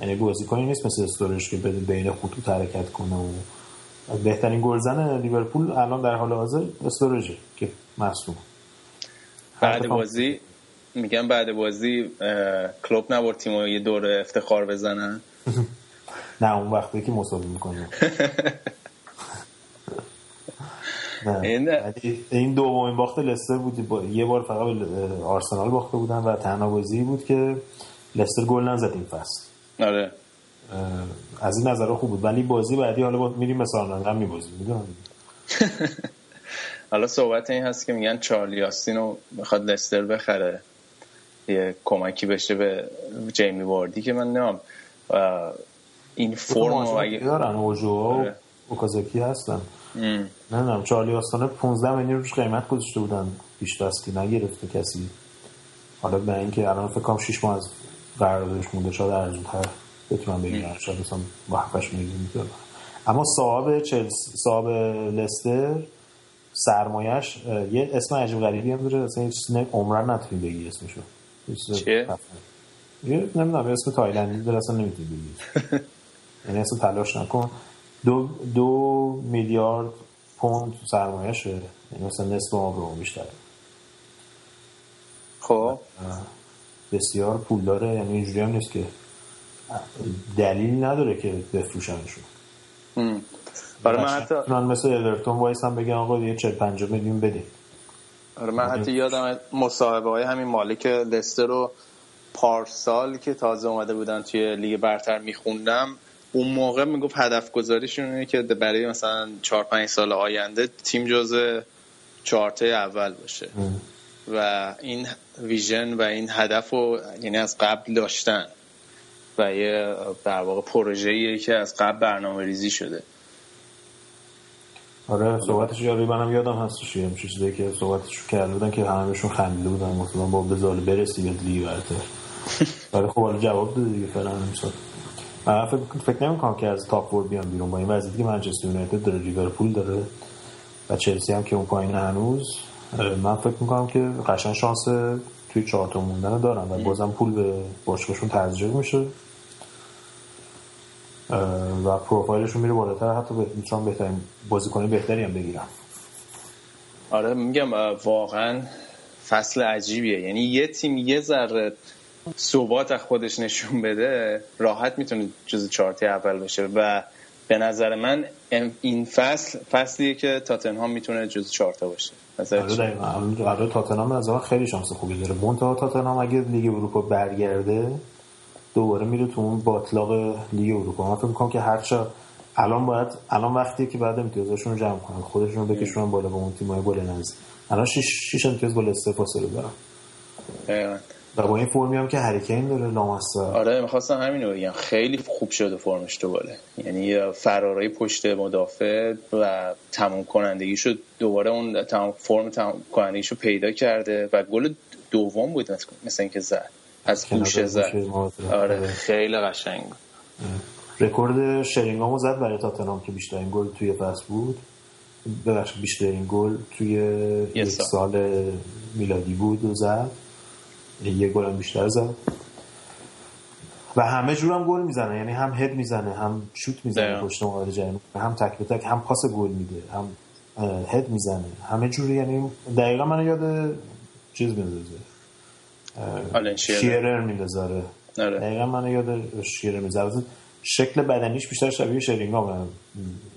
یعنی بازیکنی نیست مثل استورج که بین خطوط حرکت کنه. و بهترین گلزن لیورپول الان در حال حاضر استورجه که مصدوم. بعد بازی میگم بعد بازی کلوب نبرد تیمو یه دور افتخار بزنن. نه اون وقتی که مصاحبه میکنه. این دومین باخت لستر بود. یه بار فقط آرسنال باخته بودن و تنها بازی بود که لستر گل نزد این فصل. آره. از این نظر خوب بود، ولی بازی بعدی حالا میریم مثلا هم میبازیم میدونم. حالا صحبت این هست که میگن چارلی آستین رو بخواد لستر بخره یه کمکی بشه به جیمی واردی که من نام این فرم رو اگه دارن اوجو اوکازاکی هستن نمیدونم. چارلی آستانه 15 میلیون روش قیمت گذاشته بودن، بیشتر از که نگرفته کسی. حالا به اینکه الان فکر کنم 6 ماه از قراردادش مونده شده ارزون‌تر بتونم بگیرم، شاید مثلا 7-8 میلیون می‌ذارم. اما صاحب چلسی، صاحب لستر، سرمایه‌اش یه اسم عجیب غریبی هم داره، اصلا هیچ عمرن نتونی بگی اسمشو. چیه؟ نمیدونم اسم تایلندی داره اصلا نمیتونی بگی. یعنی اصلا تلاش نکن. 2 میلیارد پوند سرمایه شده، یعنی مثلا نصف ما رو بیشتره. خب بسیار پول داره، یعنی اینجوری هم نیست که دلیل نداره که بفروشنشون. برای من حتی مثل اورتون وایس هم بگن آقا یه 45 میلیون بدین. برای من حتی یادم مصاحبه های همین مالک لستر رو پارسال که تازه اومده بودن توی لیگ برتر میخوندم، اون موقع میگفت هدف گذاریشون اینه که برای مثلا 4-5 سال آینده تیم جزو چارت اول باشه. و این ویژن و این هدفو یعنی از قبل داشتن و یه در واقع پروژه‌ایه که از قبل برنامه‌ریزی شده. آره صحبتش یاری منم یادم هستش، یه چیزی که صحبتش کرده بودن که همه‌شون خندیده بودن مثلا با بزال برسی به لیورته. ولی خب حالا جواب داده دیگه فعلا نمی‌شه. من فکر نمی‌کنم که از تاپ فور بیان بیرون با این وضعیتی که منچستر یونایتد داره، لیورپول داره و چلسی هم که اون پایین هنوز. من فکر میکنم که قشنگ شانس توی چهارتا موندن رو دارن و بازم پول به باشگاهشون تزریق میشه و پروفایلشون میره بالاتر، حتی میتونم بهترین بازیکن بهتری هم بگیرم. آره میگم واقعا فصل عجیبیه، یعنی یه تیم یه ذره ثبات از خودش نشون بده راحت میتونه جزو چهارتا اول بشه و به نظر من این فصل فصلیه که تاتنهام میتونه جزو چهارتا باشه. آره تاتنهام از اون خیلی شانس خوبی داره. منتها تاتنهام اگه لیگ اروپا برگرده دوباره میره تو اون باطلاق لیگ اروپا. من فکر می‌کنم که هرچند الان باید الان وقتیه که بعد امتیازشون رو جمع کنن، خودشون رو بکشونن بالا با اون تیم‌های بلندز. الان 6 امتیاز بالا استفاده دارن و با این فرمی هم که حرکتین داره لاماسا. آره می‌خواستم همین رو بگم، خیلی خوب شده فرمش تو باله، یعنی فرارای پشت مدافع و تمام کنندگیشو دوباره اون تمام کنندگیشو پیدا کرده و گل دوم بود مثلا که زد از گوشه زد. آره خیلی قشنگ. رکورد شرینگامو زد برای تاتنهام که بیشترین گل توی فصل بود، ببخشید بیشترین گل توی یک سال میلادی بود و زد یه گل هم بیشتر زد و همه جورم گل میزنه، یعنی هم هد میزنه هم شوت میزنه پشت محوطه جریمه، هم تک به تک هم پاس گل میده هم هد میزنه همه جوری. یعنی دقیقا من یاد چیز میندازه شیرر میندازه. دقیقا من یاد شیرر میندازه. شکل بدنیش بیشتر شبیه شرینگام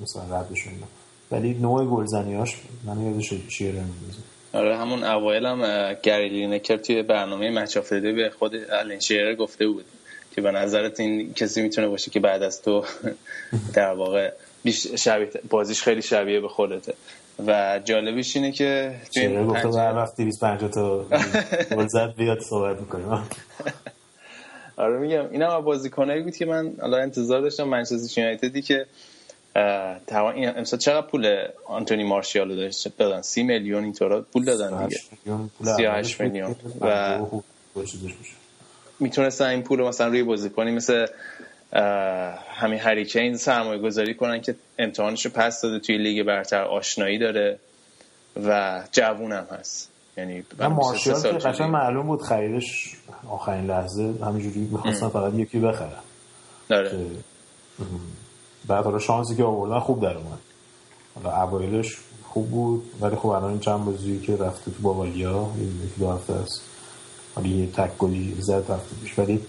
مثلا ردشون، ولی نوع گلزنیاش من یاد شیرر میندازه. آره همون اوایل هم گری لینکر توی برنامه مچ آف دی به خود آلن شیرر گفته بود که به نظرت این کسی میتونه باشه که بعد از تو در واقع شبیه بازیش خیلی شبیه به خودته. و جالبیش اینه که شیرر گفته هر وقت 250 تا گل زد بیاد صحبت می‌کنیم. آره میگم اینا بازیکنایی بود که من الان انتظار داشتم منچستر یونایتدی که تا این امسال چقدر پول آنتونی مارشیالو دادن 30 میلیون اینطورا پول دادن دیگه 38 میلیون و میتونستن این پول مثلا روی بازیکنی مثل همین هری کین سرمایه گذاری کنن که امتحانشو پس داده توی لیگ برتر، آشنایی داره و جوونم هست. یعنی مارشال که قشنگ معلوم بود خریدش آخرین لحظه، همینجوری می‌خواستن فقط یکی بخرن. آره. بعد حالا شانسی که آوردن خوب در اومد. حالا اوایلش خوب بود ولی خب الان این چند بازی که رفته تو باواریا یکی دو هفته است. حالا یه تک گلی زد هفته پیش، ولی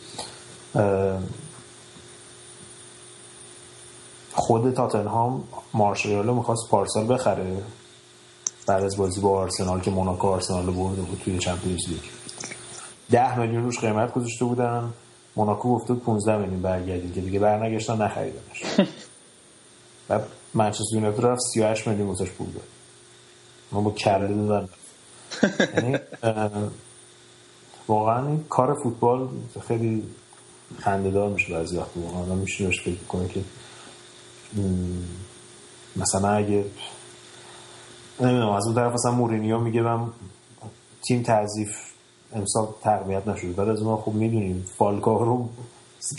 خود تاتنهام مارشال رو می‌خواست پارسال بخره. بعد از بازی با آرسنال که موناکو آرسنال رو برده بود توی چمپیونز لیگ 10 میلیون روش قیمت گذاشته بودن، موناکو گفت 15 میلیون برگردید که دیگه برنگشتن نخریدنش. بعد منچستر یونایتد رفت 38 میلیون گذاشت پول داد، من با کله دادم. یعنی واقعا کار فوتبال خیلی خنده‌دار میشه بعضی وقت. واقعا میشه فکر کنه که مثلا اگه نمیدونم از اون طرف اصلا مورینیو میگه من تیم تعظیف امسال تقویت نشده، بعد از اون خب میدونیم فالکاو رو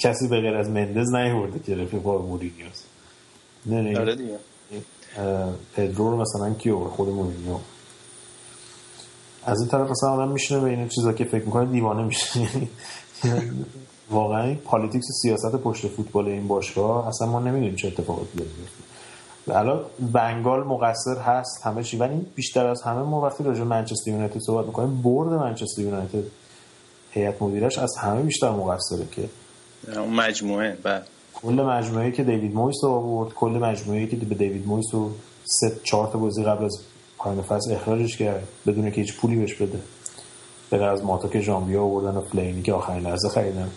کسی به غیر از مندز نیورده که رفیقای مورینیو است. آره دیگه. پدرو رو مثلا کیو خود مورینیو. از این طرف اصلا آدم میشینه به این چیزا که فکر میکنه دیوانه میشه. واقعا پالیتیکس و سیاست پشت فوتبال این باشگاه اصلا ما نمیدونیم چه اتفاقاتی میفته. حالا بنگال مقصر هست همه چی، ولی بیشتر از همه ما وقتی راجع به منچستر یونایتد صحبت می‌کنیم، برد منچستر یونایتد هیئت مدیرش از همه بیشتر مقصره که اون مجموعه و کل مجموعه‌ای که دیوید مویس رو آورد، کل مجموعه‌ای که به دیوید مویس رو 3-4 تا بازی قبل از پایان فصل اخراجش کرد بدون که هیچ پولی بهش بده، به غیر از ماتا که ژانویه آوردن و فلینی که آخرین لحظه خریدن.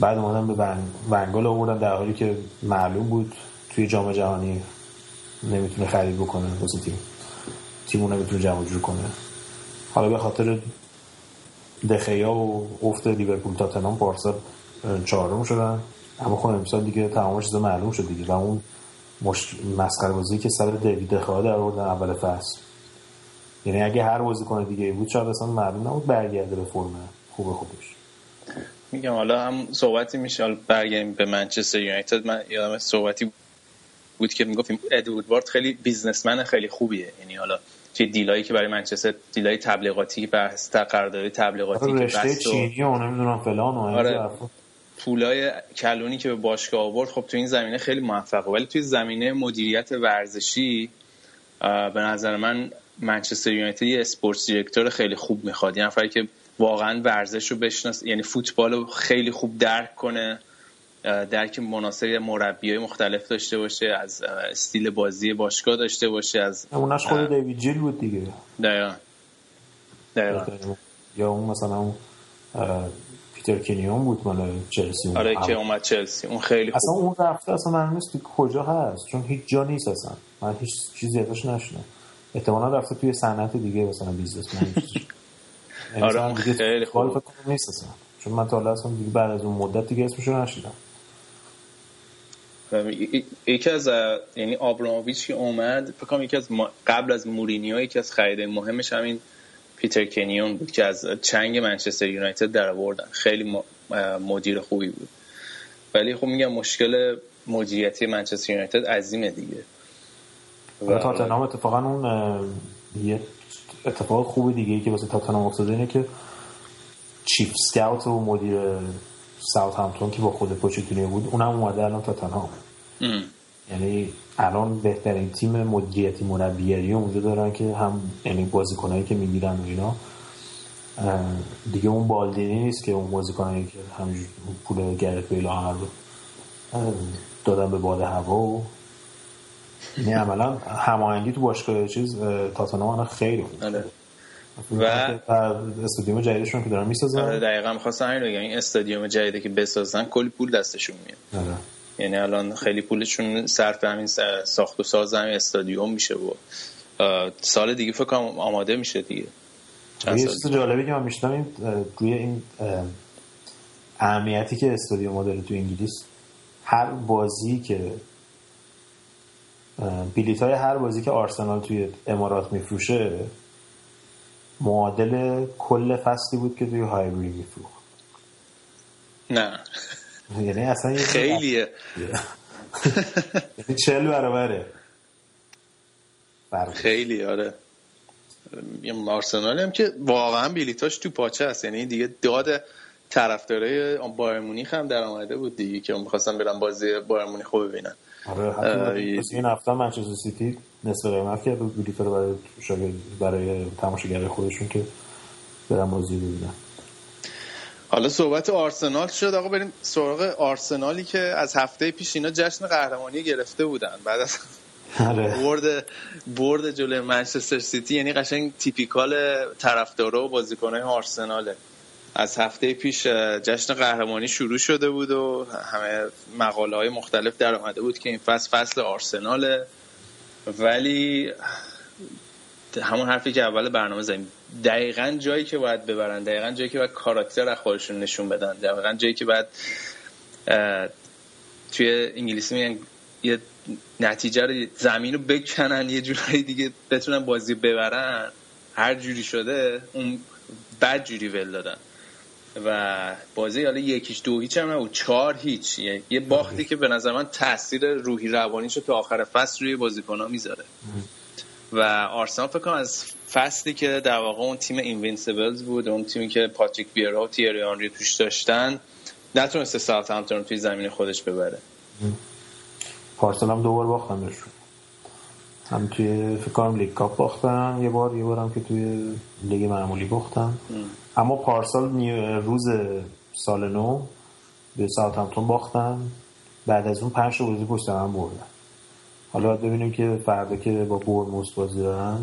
بعد اومدن به بنگال آوردن در حالی که معلوم بود توی جام جهانی نمیتونه خرید بکنه واسه تیمونه نمیتونه جمع جور کنه. حالا به خاطر دخیا و افت لیورپول تاتنهام پارسال چهارم شدن، اما خب امسال دیگه تمام چیزا معلوم شد دیگه. و اون مسخره بازی که سر دیوید دخیا در آوردن اول فصل، یعنی اگه هر بازیکن دیگه بود شاید اصلا معلوم نبود برگرده به فرم خوب خودش. میگم حالا هم صحبتی میشه برگردیم به منچستر یونایتد. من یادم صحبتی بود که میگفت ادوارد وارد خیلی بیزنسمن خیلی خوبیه، یعنی حالا چه دیلایی که برای منچستر دیلای تبلیغاتی بحث تقرارداری تبلیغاتی که رشته چینی و نمیدونم فلان و آره پولای کلونی که به باشگاه آورد خب تو این زمینه خیلی موفقه، ولی توی زمینه مدیریت ورزشی به نظر من منچستر یونایتد یه اسپورتس دیرکتور خیلی خوب میخواد، یعنی نفری که واقعا ورزش رو بشناسه، یعنی فوتبال رو خیلی خوب درک کنه، درک مناسب مربیای مختلف داشته باشه، از استیل بازی باشگاه داشته باشه، از اوناش خود دیوید جیل بود دیگه. دقیقاً یا اون مثلا اون پیتر کنیون بود مال چلسی، آره که اومد چلسی اون خیلی خوب. اصلا اون رفته اصلا معلوم نیست کجا هست، چون هیچ جا نیست اصلا، من هیچ چیزی ازش نشنیدم. احتمالاً رفته توی صنعت دیگه مثلا بیزنسمن. آره اون خیلی خوب فکر کنم نیست اصلا، چون من تا حالا اصلا دیگه بعد از اون مدت دیگه اسمشو نشیدم. یکی از یعنی آبراموویچ که اومد فکر کنم یکی از قبل از مورینیو یکی از خریدای مهمش همین پیتر کنیون بود که از چنگ منچستر یونایتد درآوردن، خیلی مدیر خوبی بود. ولی خب میگم مشکل مدیریتی منچستر یونایتد عظیمه دیگه. و تاتنهام اتفاقا اون یه اتفاق خوب دیگه ای که واسه تاتنهام افتاده اینه که چیف سکاوت و مدیر ساوت همتون که با خود پوچتینو بود اونم اومده الان تاتنهام، یعنی الان بهترین تیم مدیریتی مربیگری اونجا دارن که هم یعنی بازیکنایی که میگیرن و اینا دیگه اون بالدینی نیست که اون بازیکنایی که همینجور پول گرت بیل آهر دادن به باد هوا و یعنی عملا هماهنگی تو باشگاه چیز تاتنهام خیلی خوبه و استادیوم جدیدشون که دارن میسازن. آره دقیقاً می‌خواستم همین رو بگم، این استادیوم جدیدی که بسازن کلی پول دستشون میاد. آره. یعنی الان خیلی پولشون صرف همین ساخت و ساز همین استادیوم میشه و سال دیگه فکر کنم آماده میشه دیگه. چند سال. چیز جالبی که من میشنم روی این اهمیتی که استادیوم داره تو انگلیس، هر بازی که بلیط‌های هر بازی که آرسنال توی امارات میفروشه معادل کل فصلی بود که توی هایبری میفروخت. نه یعنی اصلا خیلیه، یعنی 40 برابره. خیلی آره. آرسنال هم که واقعا بلیتاش تو پاچه است، یعنی دیگه داد طرفدارای بایر مونیخ هم در آمده بود دیگه که می‌خواستن برن بازی بایر مونیخ رو ببینن. آره این هفته منچستر سیتی نصف قیمت کرد بلیت رو برای تماشاگرای خودشون که برن بازی ببینن. حالا صحبت آرسنال شد، آقا بریم سراغ آرسنالی که از هفته پیش اینا جشن قهرمانی گرفته بودن بعد از برد جلوی منچستر سیتی، یعنی قشنگ تیپیکال طرفدارا و بازیکن‌های آرسناله. از هفته پیش جشن قهرمانی شروع شده بود و همه مقاله‌های مختلف در آمده بود که این فصل فصل آرسناله، ولی همون حرفی که اول برنامه زدیم، دقیقاً جایی که باید ببرن، دقیقاً جایی که باید کاراکتر از خودشون نشون بدن، دقیقاً جایی که باید توی انگلیسی میگن یه نتیجه رو زمین رو بکنن، یه جورایی دیگه بتونن بازی ببرن، هر جوری شده اون بد جوری ول دادن و بازی حالا 1-2 هم نبود، 4-0 یه باختی که به نظر من تاثیر روحی روانیشو تو آخر فصل روی بازیکن‌ها میذاره و آرسنال فکر کنم از فصلی که در واقع اون تیم اینوینسیبلز بود، اون تیمی که پاتریک ویرا و تیری آنری توش داشتن، نتونسته ساوثهامپتون توی زمین خودش ببره. پارسال هم دوبار باختن بهشون، هم توی فکر کنم لیگ کاپ باختن یه بارم که توی لیگ معمولی باختن. اما پارسال روز سال نو به ساوثهامپتون باختن، بعد از اون 5 بازی پشت هم بردن. حالا باید ببینیم که فردا که با بورنموث بازی دارن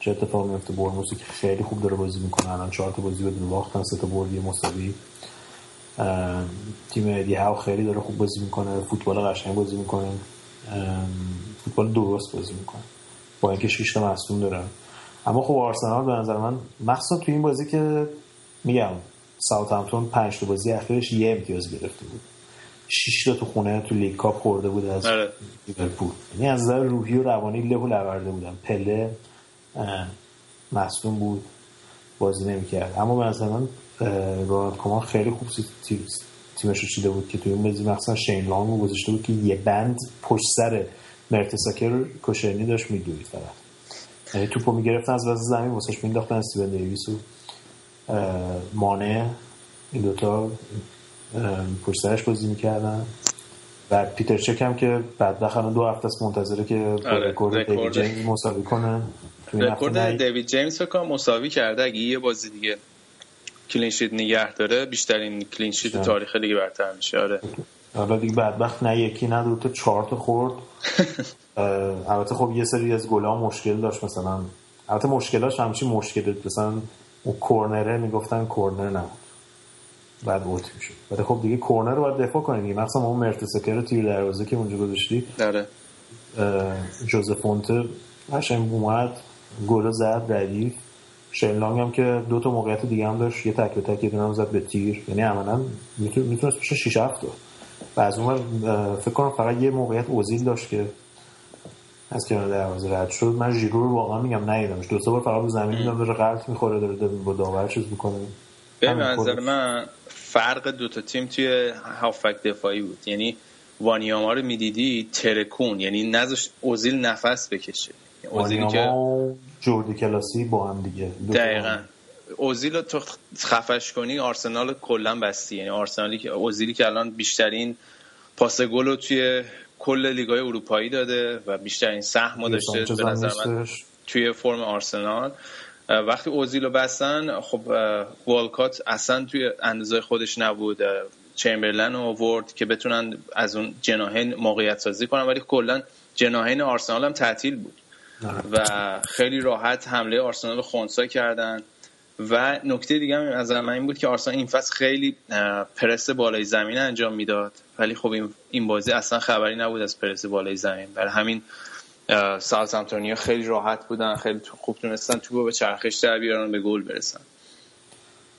چه اتفاقی میفته. بورنموث که خیلی خوب داره بازی میکنه، الان 4 تا بازی بدون باختن، 3 تا بردی مساوی. تیم ادی هاو خیلی داره خوب بازی میکنه، فوتبال قشنگ بازی میکنه، فوتبال درست بازی میکنه با اینکه 6 تا مصدوم دارن. اما خب آرسنال به نظر من مخصوصا تو این بازی که میگم ساوثهامپتون 5 تا بازی اخیرش یه امتیاز گرفته بود، 6 تا تو خونه تو لیگ کاپ خورده بود از لیورپول، یعنی از نظر روحی و روانی لهو لورده بودن. پله مصدوم بود بازی نمیکرد، اما به نظر من رونالد کومان خیلی خوب تیمش رو چیده بود که توی اون بازی مثلا شین لانگ گذاشته بود که یه بند پشت سر مرتساکر کوشرنی داشت میدوید، یعنی توپو میگرفتن از وسط زمین واسش مینداختن استیون دیویس و مانه، این دوتا پشت سرش بازی میکردن و پیتر چک هم که بدبخت 2 هفته است منتظره که رکورد دیوید جیمز مساوی کنه. رکورد دیوید جیمز رو که مساوی کرده، اگه یه بازی دیگه کلین شیت نگه داره بیشترین کلین شیت تاریخ لیگ برتر میشه. آره حالا دیگه بدبخت نه یکی نه دو تا 4 تا خورد. البته خب یه سری از گل‌ها مشکل داشت، مثلا البته مشکلاش همچین مشکل بود، مثلا اون کورنره میگفتن کورنر نبود بعد اوت میشد، ولی خب دیگه کورنر رو باید دفاع کنیم، مثلا اون مرتساکر تیر دروازه که اونجا گذاشتی. آره جوزف فونته قشنگ اومد گل زد ردیف. شینلانگ هم که 2 تا موقعیت دیگه هم داشت، یه تک به تک یه زد به تیر، یعنی عملاً میتونست بشه 6-7 و از اون فکر کنم فقط یه موقعیت اوزیل داشت که از کنار دروازه رد شد. من ژیرو رو واقعا میگم ندیدمش، 2 بار فقط رو زمین دیدم داره غلط میخوره، داره با داور چیز میکنه. به نظر من فرق 2 تا تیم توی هافک دفاعی بود، یعنی وانیاما رو میدیدی ترکون، یعنی نذاشت اوزیل نفس بکشه. اوزیلی که جوردی کلاسی با هم دیگه دقیقاً اوزیل رو تو خفش کنی آرسنال کلا بستی، یعنی آرسنالی که اوزیلی که الان بیشترین پاس گل رو توی کل لیگ‌های اروپایی داده و بیشترین سهم داشته به نظر من توی فرم آرسنال، وقتی اوزیل رو بستن خب والکات اصلا توی اندازه خودش نبود، چمبرلن و وورد که بتونن از اون جناحین موقعیت سازی کنن، ولی کلا جناحین آرسنال هم تعطیل بود و خیلی راحت حمله آرسنال رو خنثی کردن. و نکته دیگه هم از من این بود که آرسنال این فصل خیلی پرس بالای زمین انجام میداد، ولی خب این بازی اصلا خبری نبود از پرس بالای زمین، برای همین ساوثهامپتونیا خیلی راحت بودن، خیلی خوب تونستن توپو به چرخش در بیارن و به گل برسن.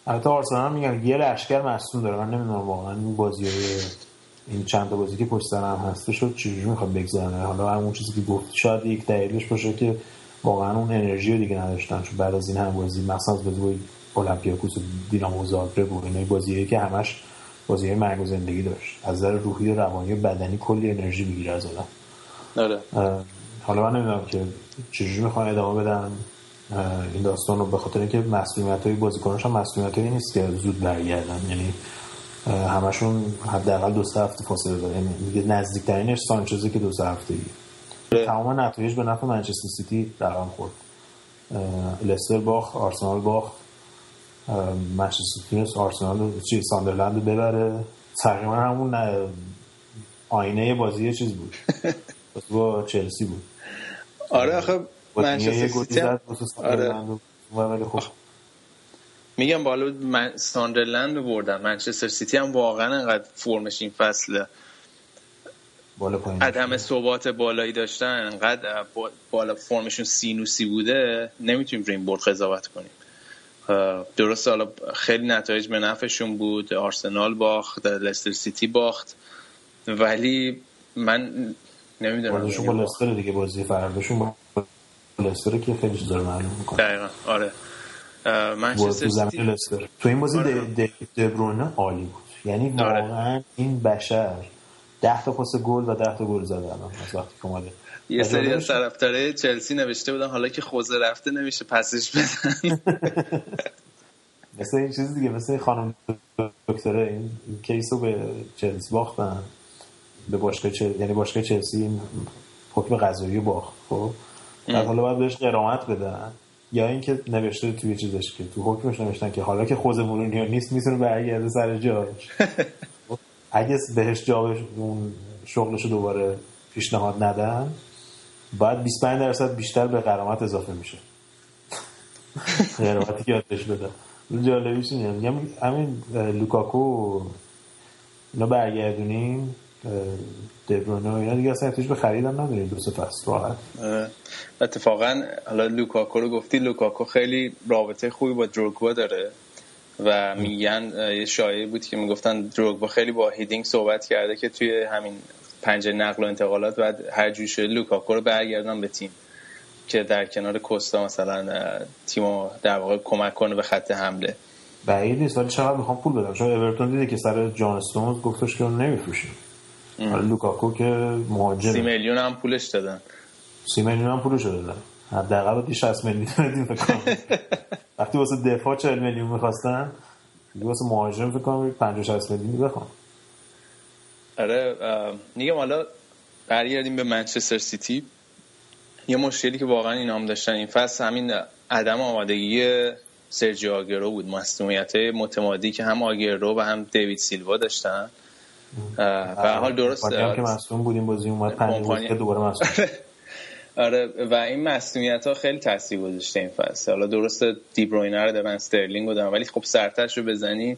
البته آرسنال میگم یه لشکر مصدوم داره، من نمیدونم واقعا این بازی این چند تا بازی که پشت سر هم هسته شد چجوری میخواد بگذرونه. حالا همون چیزی که گفت شاید یک دلیلش باشه که واقعا اون انرژی رو دیگه نداشتن، چون بعد از این هم بازی مثلا بازی اولمپیاکوس و دینامو زاگرب و اینا بازیایی که همش بازیای مرگ و زندگی داشت، از نظر روحی و روانی و بدنی کلی انرژی میگیره از اون. آره حالا من نمیدونم که چجوری میخوان ادامه بدن این داستان رو، به خاطر اینکه مسئولیت‌های بازیکن‌هاش هم مسئولیت‌هایی نیست که زود برگردن، یعنی همشون حداقل 2 هفته فاصله دارن. میگه نزدیک‌ترینش سانچزه که 2 هفته‌ای. تمام نتایج به نفع منچستر سیتی درام خورد. لستر باخت، آرسنال باخت، منچستر سیتی آرسنال چی ساندرلند ببره، تقریبا همون آینه بازی چیز بود. با چلسی بود. آره خب منچستر سیتی آره خب میگم بالا ساندرلند بردن، منچستر سیتی هم واقعا انقدر فرمش این فصل عدم ثبات بالایی داشتن، انقدر بالا فرمشون سینوسی بوده نمیتونیم روی این برد قضاوت کنیم. درسته حالا خیلی نتایج به نفعشون بود، آرسنال باخت، لستر سیتی باخت، ولی من نمیدونم بازشون با لستر دیگه، بازی فرداشون با لستر که خیلی چیزا رو معلوم میکنه. دقیقاً آره منچستر سیتی تو این بازی دبرونه عالی بود، یعنی واقعا این بشر 10 تا پاس گل و 10 تا گل زده الان از وقتی که اومده. یه سری از طرفدارای چلسی نوشته بودن حالا که خوزه رفته نمیشه پسش بدن. مثلا این چیز دیگه، مثلا خانم دکتر این کیسو به چلسی باختن، به باشگاه چلسی، یعنی باشگاه چلسی حکم قضایی باخت، خب بعد حالا باید بهش قرامت بدن، یا اینکه نوشته توی چیزش که تو حکمش نوشتن که حالا که خوزه مورینیو نیست میتونه برگرده سر جاش. اگه بهش جابش اون شغلشو دوباره پیشنهاد ندن بعد 25% بیشتر به غرامت اضافه میشه. غرامتی که یادش بده. جالبیش اینه میگم همین لوکاکو اینا برگردونیم، دبرونه اینا دیگه اصلا احتیاج به خریدم نداریم 2 فصل راحت. اتفاقا حالا لوکاکو رو گفتی، لوکاکو خیلی رابطه خوبی با دروگبا داره و میگن یه شایعه بود که میگفتن دروگبا خیلی با هیدینگ صحبت کرده که توی همین پنجره نقل و انتقالات بعد هر جوری شده لوکاکو رو برگردن به تیم که در کنار کوستا مثلا تیمو در واقع کمک کنه به خط حمله. بعید نیست ولی چقدر میخوام پول بدم، چون اورتون دیده که سر جان استونز گفتش که اون نمیفروشه. حالا لوکاکو که مهاجم 30 میلیون هم پولش دادن. 30 میلیون هم پولش دادن. حداقل 60 میلیون دادیم فکر کنم. وقتی واسه دفاع 40 میلیون می‌خواستن، واسه مهاجم فکر کنم 50-60 میلیون بخوام. آره میگم حالا برگردیم به منچستر سیتی. یه مشکلی که واقعا اینا هم داشتن این فصل همین عدم آمادگی سرجیو آگرو بود. مصدومیت‌های متمادی که هم آگرو و هم دیوید سیلوا داشتن. به هر حال درست که مصدوم بودیم بازی اومد 5 روز دوباره مصدوم. آره و این مسئولیت‌ها خیلی تاثیر گذاشته این فصل. حالا درسته دی بروینه رو دادن، استرلینگ رو دادن، ولی خب سرتاشو بزنی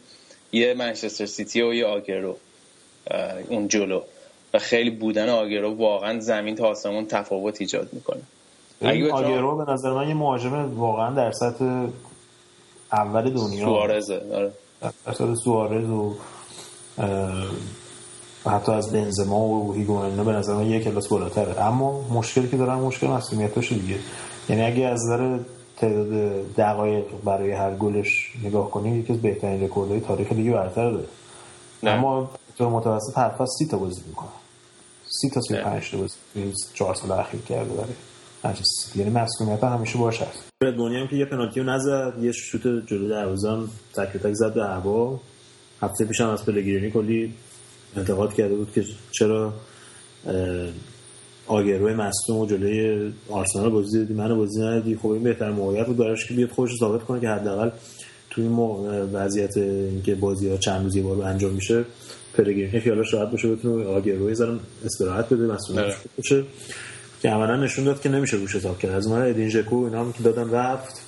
یه منچستر سیتی و یه آگرو اون جلو و خیلی بودن آگرو واقعا زمین تا آسمون تفاوت ایجاد میکنه. آگرو به نظر من یه مهاجم واقعا در سطح اول دنیا، سوارزه آره، در سطح سوارز و حتی از بنزما و هیگوئن به نظر من یک کلاس بالاتره، اما مشکلی که دارن مشکل مسئولیتاش دیگه، یعنی اگه از نظر تعداد دقایق برای هر گلش نگاه کنیم یکی از بهترین رکوردهای تاریخ لیگ برتر داره، اما تو متوسط هر فصل 30 تا بازی میکنه، 30 تا 35 تا بازی 4 سال اخیر کرده برای منچستر سیتی، یعنی مسئولیت‌ها همیشه باشه. بردونی هم که یه پنالتی نزد، یه شوت جلوی دروازه هم تک تک زد به هوا. هفته پیش هم از پلگرینی کلی انتقاد کرده بود که چرا آگروی مصدوم و جلوی آرسنال بازی دادی منو بازی ندادی. خب این بهتر موقعیت بود براش که بیاد خودش ثابت کنه که حداقل توی این وضعیت اینکه بازی‌ها چند روز یه بار انجام میشه پلگرینی خیالش راحت بشه بتونه آگروی زرم استراحت بده، مصدومش بشه که عملاً نشون داد که نمیشه روش حساب کرد. از اون ادین ژکو اینا هم که دادن رفت،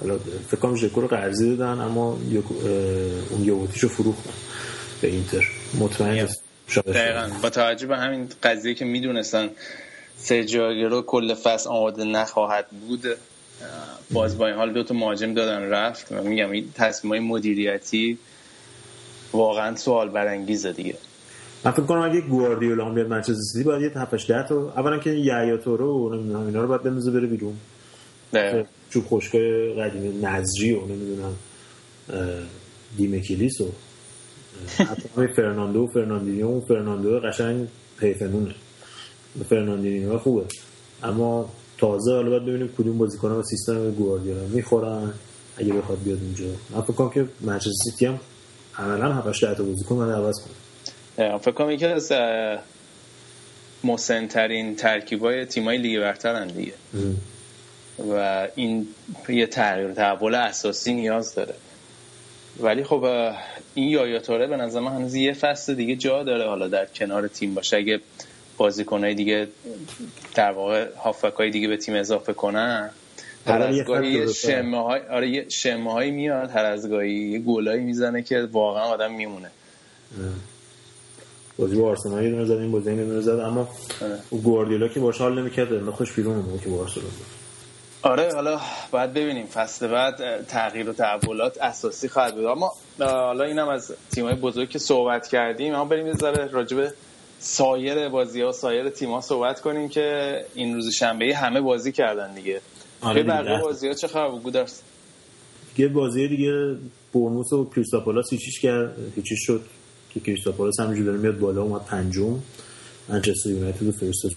حالا فکر کنم ژکو رو قرضی دادن اما اون یوتیشو فروختن به اینتر. مطمئن دقیقاً با توجه به همین قضیه که میدونستن سرجیو آگرو کل فصل آماده نخواهد بود، باز با این حال 2 تا مهاجم دادن رفت و میگم این تصمیم‌های مدیریتی واقعاً سوال برانگیزه دیگه. من فکر کنم اگه گواردیولا هم بیاد منچستر سیتی باید یه 7-8 تا اولا که یحیی توره و نمیدونم اینا رو باید بندازه بره بیرون، چوب خشکای قدیمی نظری و نمیدونم دیمه کلیسو حتی فرناندو و فرناندینیو. فرناندو قشنگ پیفنونه، فرناندینیو خوبه، اما تازه حالا باید ببینیم کدوم بازیکن‌ها با سیستم گواردیولا میخورن اگه بخواد بیاد اونجا. من فکر کنم که منچستر سیتی هم عملاً 7-8 تا بازیکن من عوض کنه. فکر کنم یکی از مسن‌ترین ترکیبای تیمای لیگ برترن دیگه و این یه تغییر تحول اساسی نیاز داره. ولی خب این یایا توره به نظر من هنوز یه فصل دیگه جا داره حالا در کنار تیم باشه. اگه بازیکنای دیگه در واقع هافبکای دیگه به تیم اضافه کنن، هر از گاهی شمع‌های شمع‌های میاد، هر از گاهی یه گلایی میزنه که واقعا آدم میمونه. بازی آرسنال یه دونه زد، این بازی اینو زد، اما گواردیولا که باش حال نمی‌کرد، نه خوش بیرون اومد که آرسنال. آره حالا باید ببینیم فصل بعد تغییر و تحولات اساسی خواهد بود. اما حالا اینم از تیم‌های بزرگ که صحبت کردیم، اما بریم یه ذره راجع به سایر بازی‌ها سایر تیم‌ها صحبت کنیم که این روز شنبه همه بازی کردن دیگه. آره بقیه بازی‌ها چه خبر بود؟ یه بازی دیگه برنوس و کریستال پالاس هیچیش کرد، هیچیش شد که کریستال پالاس همینجوری داره میاد بالا، اومد پنجم. منچستر یونایتد فرستاد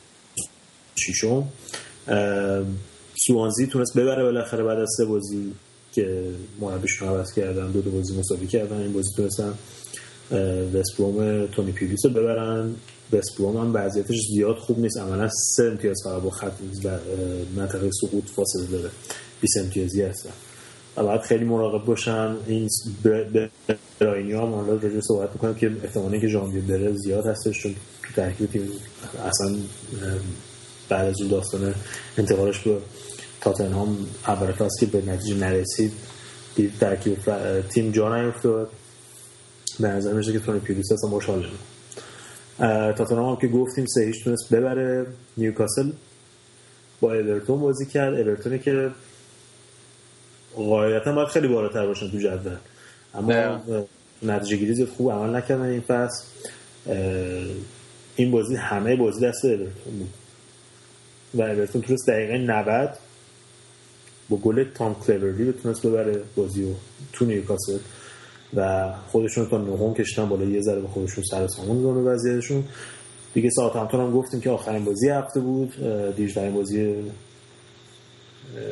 ششم. سوانزی تونست ببره بالاخره بعد از سه بازی که مربیشون عوض کردن، دو بازی مساوی کردن، این بازی تونستن وست بروم تونی پیویس رو ببرن. وست بروم هم وضعیتش زیاد خوب نیست، عملا 3 امتیاز فقط با خط منطقه سقوط فاصله داره، 20 امتیازی هستن و باید خیلی مراقب باشن. این براینی هم حالا راجعه صحبت میکنم که احتمالی که ژانویه بره زیاد هستش، چون تو ترکیب تیم اصلا بعد از اون داستان انتقالش به تاتنهام اول فصل که به نتیجه نرسید دید ترکیب تیم جا نیفتاد. به نظر میشه که تونی پیولیس هستم باش حال شده. تاتنهام هم که گفتیم 3-0 تونست ببره. نیوکاسل با اورتون بازی کرد، اورتونی که غایتا باید خیلی بالاتر باشن تو جدول، اما نتیجه گیری زیاد خوب عمل نکردن این فصل. این بازی همه بازی دست اورتون بود و اورتون تونست دقیقه 90 با گل تام کلبردی بتونست ببره بازی رو تو نیوکاسل و خودشون تا نهم کشتن بالا، یه ذره به خودشون سر و سامون دادن به وضعیتشون دیگه. ساعتمتون هم گفتیم که آخرین بازی هفته بود، دیرترین بازی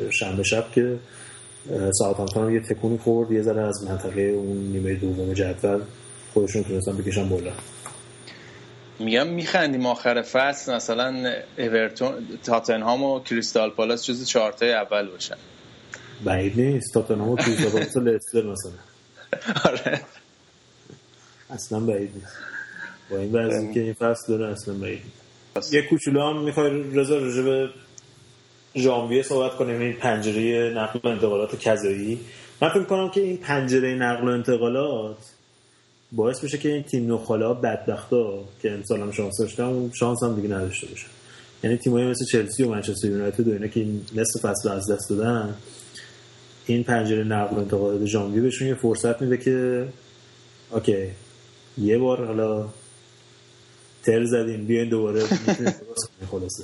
شنبه شب که ساعتمتون هم یه تکونی خورد، یه ذره از منطقه اون نیمه دوم جدول خودشون تونستن بکشن بالا. میگم میخندیم آخر فصل مثلا اورتون تاتنهام و کریستال پالاس جز 4 تای اول باشن. بعید نیست. تاتنهام و کریستال پالاس و لستر مثلا. آره اصلا بعید نیست با این وضعی که این فصل داره، اصلا بعید نیست. یه کوچولو هم میخوای رضا راجع به ژانویه صحبت کنیم، این پنجره نقل و انتقالات کذایی. من فکر می‌کنم که این پنجره نقل و انتقالات باعث میشه که این تیم نخالا بدبختا که امسال هم شانس داشتن شانس هم دیگه نداشته باشن، یعنی تیمایی مثل چلسی و منچستر یونایتد و اینا که این نصف فصل از دست دادن، این پنجره نقل و انتقالات ژانویه بهشون یه فرصت میده که اوکی یه بار حالا تل زدیم بیاین دوباره خلاصه.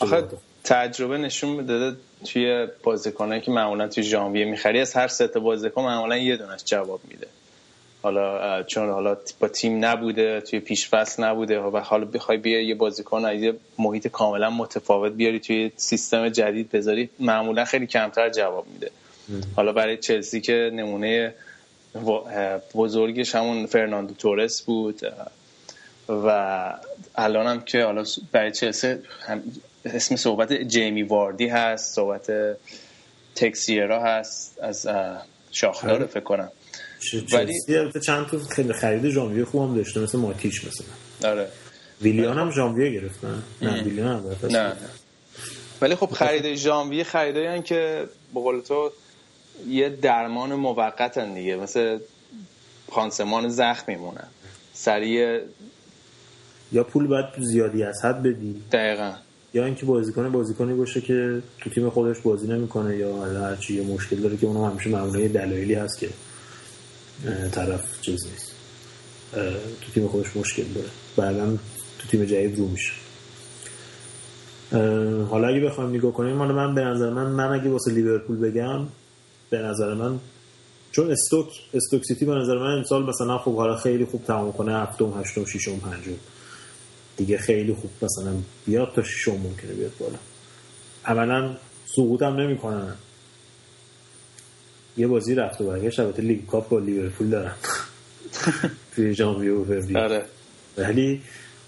آخه تجربه نشون میده توی بازیکنایی که معمولا توی ژانویه میخری از هر 3 تا بازیکن معمولا یه دونش جواب میده، حالا چون حالا با تیم نبوده توی پیش فصل نبوده و حالا بخوای بیاری یه بازیکن از یه محیط کاملا متفاوت بیاری توی سیستم جدید بذاری معمولا خیلی کمتر جواب میده. حالا برای چلسی که نمونه بزرگش همون فرناندو تورس بود و الان هم که حالا برای چلسی اسم صحبت جیمی واردی هست، صحبت تکسیرا هست از شاخدار فکر کنم، ولی البته چند تا خیلی خرید ژانویه خوبم داشته مثل ماتیچ مثلا. آره ویلیان هم ژانویه گرفتن. نه ویلیان هم نه، ولی خب خرید ژانویه خریدایان که به قول تو یه درمان موقتن دیگه، مثل پانسمان زخم میمونن سریع، یا پول باید زیادی از حد بدی دقیقاً، یا اینکه بازیکنی باشه که تو تیم خودش بازی نمیکنه یا هر چی یه مشکل داره که اونم همیشه معمولا دلایلی هست که طرف چیز نیست تو تیم خودش مشکل داره، بعدم تو تیم جدید رو میشه. حالا اگه بخوام نگاه کنیم، حالا من به نظر من اگه واسه لیورپول بگم، به نظر من چون استوک سیتی به نظر من امسال مثلا خب حالا خیلی خوب تمام کنه 7م 8م 6م 5م دیگه خیلی خوب مثلا بیاد تا 6م ممکنه بیاد بالا، اولا سقوط هم نمیکنن. یه بازی رفت و برگشت البته لیگ کاپ با لیورپول دارن توی ژانویه و فوریه. آره. ولی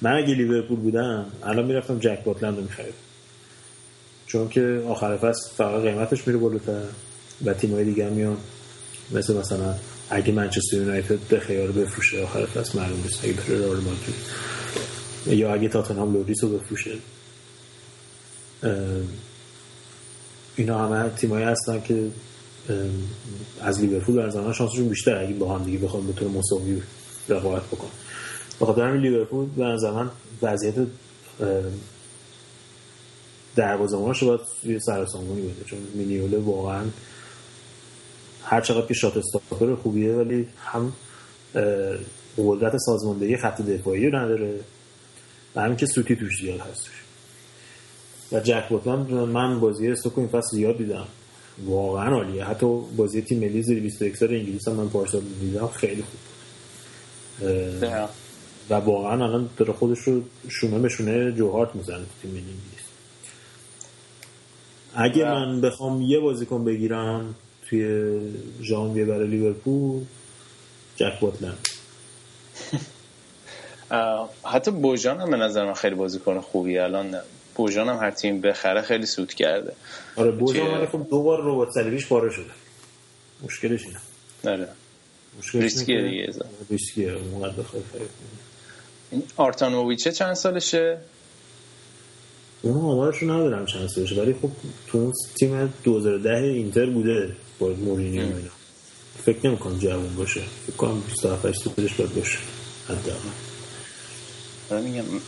من اگه لیورپول بودم الان میرفتم جک باتلند رو میخریدم، چون که آخر فصل فقط قیمتش میره بالاتر و تیمای دیگه میان مثلا اگه منچستر یونایتد به خیار بفروشه آخر فصل معلوم نیست، اگه بره رئال مادرید یا اگه تاتنهام لوریس رو بفروشه، اینا همه تیمایی هستن که از لیورپول در زمان شانسشون بیشتر اگه با هم دیگه بخوام به طور مساوی رقابت بکنم. بخاطر همین لیورپول در زمان وضعیت دروازه‌بانش رو باید سرسامونی بده، چون مینیوله واقعا هر چقدر که شات استاپر خوبیه ولی هم قدرت سازماندهی خط دفاعی رو نداره و همین که سوتی توش زیاد هستش. و جک باتلند من بازی استوکو این فصل زیاد دیدم، واقعا عالیه. حتی بازی تیم ملی زیر 21 سال انگلیس هم من پارسال دیدم، خیلی خوب ده. و واقعا الان داره خودش رو شونه به شونه جوهارت میزنه تیم ملی انگلیس. اگه من بخوام یه بازیکن بگیرم توی ژانویه برای لیورپول، جک باتلند. حتی بوجان هم به نظر من خیلی بازیکن خوبیه. الان بوجان هم هر تیم بخره خیلی سود کرده. آره بوجان ولی خب دوبار ربات صلیبیش پاره شده، مشکلش اینه. آره ریسکیه دیگه، ریسکیه اونقدر بخواد فرق کنه. این آرتانوویچ چند سالشه؟ اون آمارشو ندارم چند سالشه، ولی خب تو تیم 2010 اینتر بوده با مورینیو اینا. فکر نمی‌کنم جوان باشه، فکر کنم 27 سالش باشه حداقل.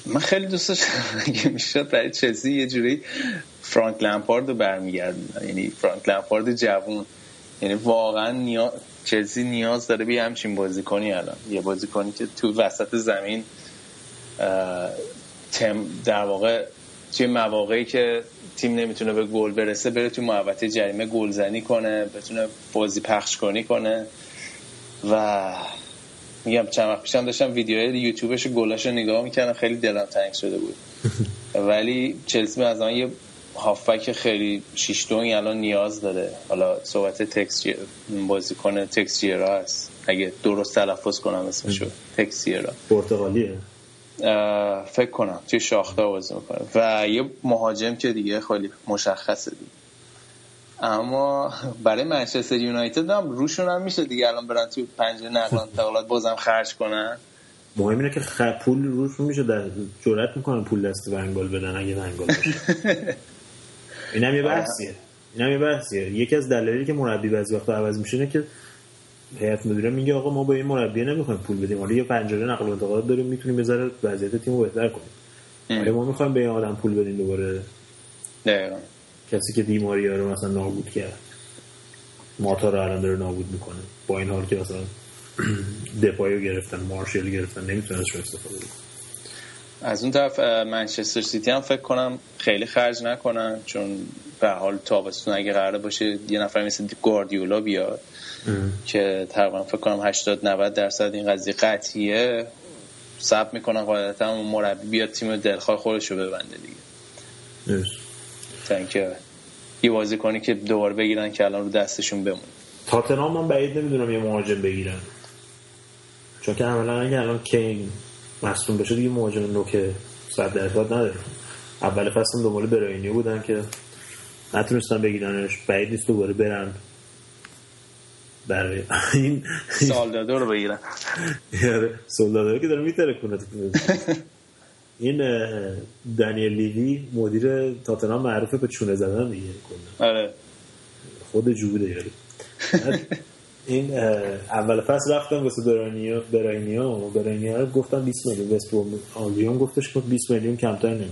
من خیلی دوست داشتم که میشه برای چلسی یه جوری فرانک لمپارد رو برمیگردن، یعنی فرانک لمپارد جوان، یعنی واقعا چلسی نیاز داره به همچین بازیکنی. الان یه بازیکنی که تو وسط زمین در واقع توی مواقعی که تیم نمیتونه به گل برسه بره توی محوطه جریمه گلزنی کنه، بتونه بازی پخش کنی کنه. و میگم چند وقت پیشم داشتم ویدیوهای یوتیوبش گلاشو نگاه میکردم، خیلی دلم تنگ شده بود. ولی چلسی از آن یه هافبک خیلی شیشتونی الان نیاز داره. حالا صحبت تکسچیر بازیکن تکسچیرا است، اگه درست تلفظ کنم اسمشو، تکسچیرا پرتغالیه فکر کنم، توی شاختار بازی میکنه و یه مهاجم که دیگه خیلی مشخصه دیگه. اما برای منچستر یونایتد هم روشون هم میشه دیگه الان برن توی پنجره نقل و انتقالات بازم خرج کنن. مهم اینه که پول روشون میشه، در جرأت میکنن پول دست ونگال بدن اگه ونگال باشه. اینم یه بحثیه. یکی از دلایلی که مربی بعضی وقتا عوض میشه اینه که هیئت مدیره میگه آقا ما به این مربی نمیخوایم پول بدیم، حالا یه پنجره نقل و انتقالات داریم میتونیم بذاره وضعیت تیمو بهتر کنیم، حالا ما میخوایم به این آدم پول بدیم دوباره. دقیقاً کسی که دیماریا رو مثلا نابود کرد، ماتا رو الان داره نابود میکنه، با این حال که مثلا دپایو گرفتن، مارشال گرفتن، نمیتونه ازش استفاده کنه. از اون طرف منچستر سیتی هم فکر کنم خیلی خرج نکنن، چون به حال تابستون اگه قرار باشه یه نفر مثل گواردیولا بیاد که تقریبا فکر کنم 80-90% این قضیه قطعیه، صبر میکنن قاعدتا اون مربی بیاد تیم دلخواه خودش رو ببنده دیگه. تنکه یه بازیکنی که دوباره بگیرن که الان رو دستشون بمونه. تاتنهام من بعید نمیدونم یه مهاجم بگیرن، چون که عملا اگه الان کین مصدوم بشه دیگه مهاجم نوک 100% نداره. اول فصل دنبال براینیو بودن که نتونستن بگیرنش، بعید نیست دوباره برن برای این سالدادو رو بگیرن. یاره سالدادو که داره میترکونه. این دنیل لیوی مدیر تاتنهام معروفه به چونه زدن دیگه کلا. آره خود جوره یاری. این اول فصل رفتم واسه براینیو گفتم 20 میلیون، وست بروم آلبیون گفتش که 20 میلیون کمتر نمیده.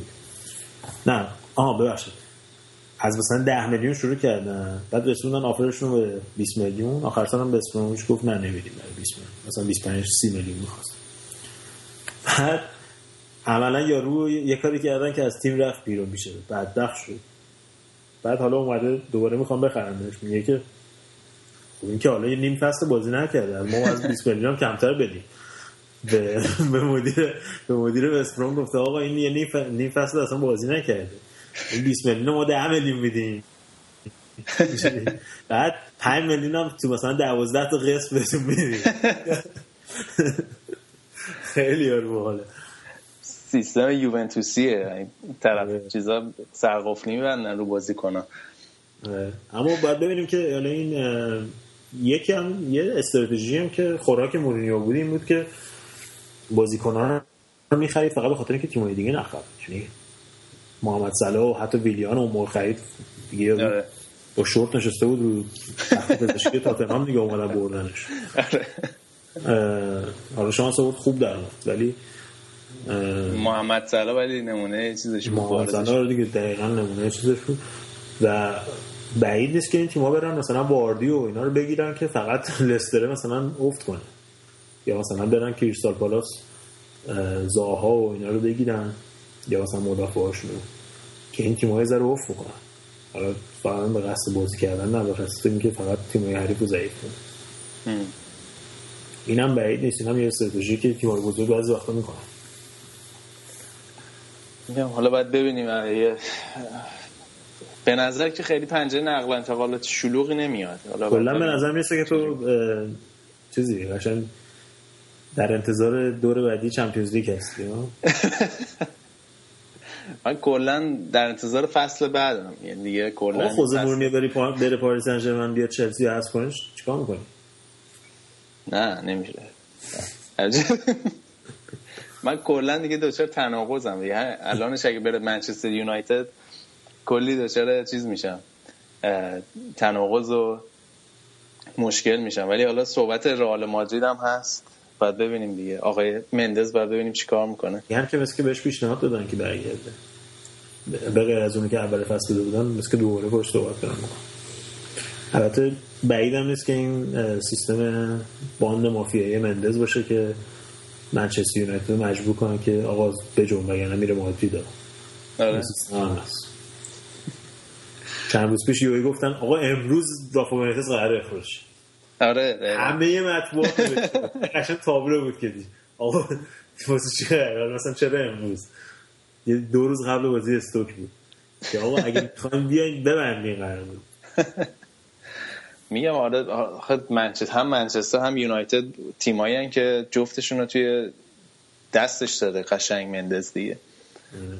نه آها ببخشید، از مثلا 10 میلیون شروع کردن، بعد رسوندن آفرشون به 20 میلیون، آخر سرم به اسپرونش گفت نه نمیدیم 20 میلیون، مثلا 25 30 میلیون می‌خواست. بعد عملا یارو یه کاری کردن که از تیم رفت بیرون میشه، بدبخت شد. بعد حالا اومده دوباره میخوام بخرنش، میگه که خب این که حالا یه نیم فصل بازی نکرده، ما از 20 میلیون کمتر بدیم. به مدیر وستبروم گفته آقا این یه نیم فصل اصلا بازی نکرده، 20 میلیون ما 10 میلیون میدیم، بعد 5 میلیون هم تو مثلا 12 تا قسط بهتون میدیم. خیلی ارباله سیستم یوونتوسیه این طرف، چیزا سرقفلی میبندن رو بازیکن‌ها. اما باید ببینیم که یعنی این یه استراتژی هم که خوراک مورینیو بود این بود که بازیکن‌ها رو می‌خرید فقط به خاطر اینکه تیم‌های دیگه نخرید، یعنی محمد صلاح و حتی ویلیان و مور خرید دیگه، با شورت نشسته بود رو تشکیل تاتنهام دیگه اومدن بردنش. حالا شانس بود خوب در اومد، ولی محمد صلاح ولی نمونه چیزش بود، محمد صلاح رو دیگه دقیقاً نمونه چیزش بود و بعید نیست که این تیم‌ها برن مثلا واردی و اینا رو بگیرن که فقط لستر مثلا افت کنه، یا مثلا برن کریستال پالاس زاها و اینا رو بگیرن، یا مثلا مدافعاشون که این تیم‌ها یه ذره افت بکنن. حالا فعلا به قصد بازی کردن نه، به قصد اینکه فقط تیم‌های حریف رو ضعیف کنه. اینم بعید نیست، اینم یه استراتژی که تیم‌های بزرگ بعضی وقتا می‌کنن. میگم حالا باید ببینیم. به نظر که خیلی پنجره نقل و انتقالات شلوغی نمیاد کلا، به نظر میاد که تو چیزی قشنگ در انتظار دور بعدی چمپیونز لیگ هستی. من کلا در انتظار فصل بعدم، یعنی دیگه کلا خوزه مورینیو بره پاریس سن ژرمن بیاد چلسی از کنش چیکار میکنی؟ نه نمیشه. من کلا دیگه دوچار تناقضم دیگه، الانش اگه بره منچستر یونایتد کلی دچار چیز میشم، تناقض و مشکل میشم. ولی حالا صحبت رئال مادرید هم هست، بعد ببینیم دیگه آقای مندز، بعد ببینیم چی کار میکنه. یه هم که مثل که بهش پیشنهاد دادن که برگرده، به غیر از اونی که اول فصل بوده بودن مثل که دوباره باش صحبت کنم. البته بعید هم نیست که این سیستم باند مافیایی مندز باشه که منچستر یونایتد مجبور کنه که آقا بجنب وگرنه میره مادرید. آره چند روز پیش یوی گفتن آقا امروز رافا بنیتز قراره اخراج. آره همه مطبوعات قشنگ تابلو بود که دی آقا واسه چیه مثلا چرا امروز، یه دو روز قبل بازی استوک بود که آقا اگه میخوان بیاین ببندین قراره. میگم آره خود منچستر هم یونایتد تیمایی ان که جفتشون رو توی دستش داده قشنگ مندز دیگه،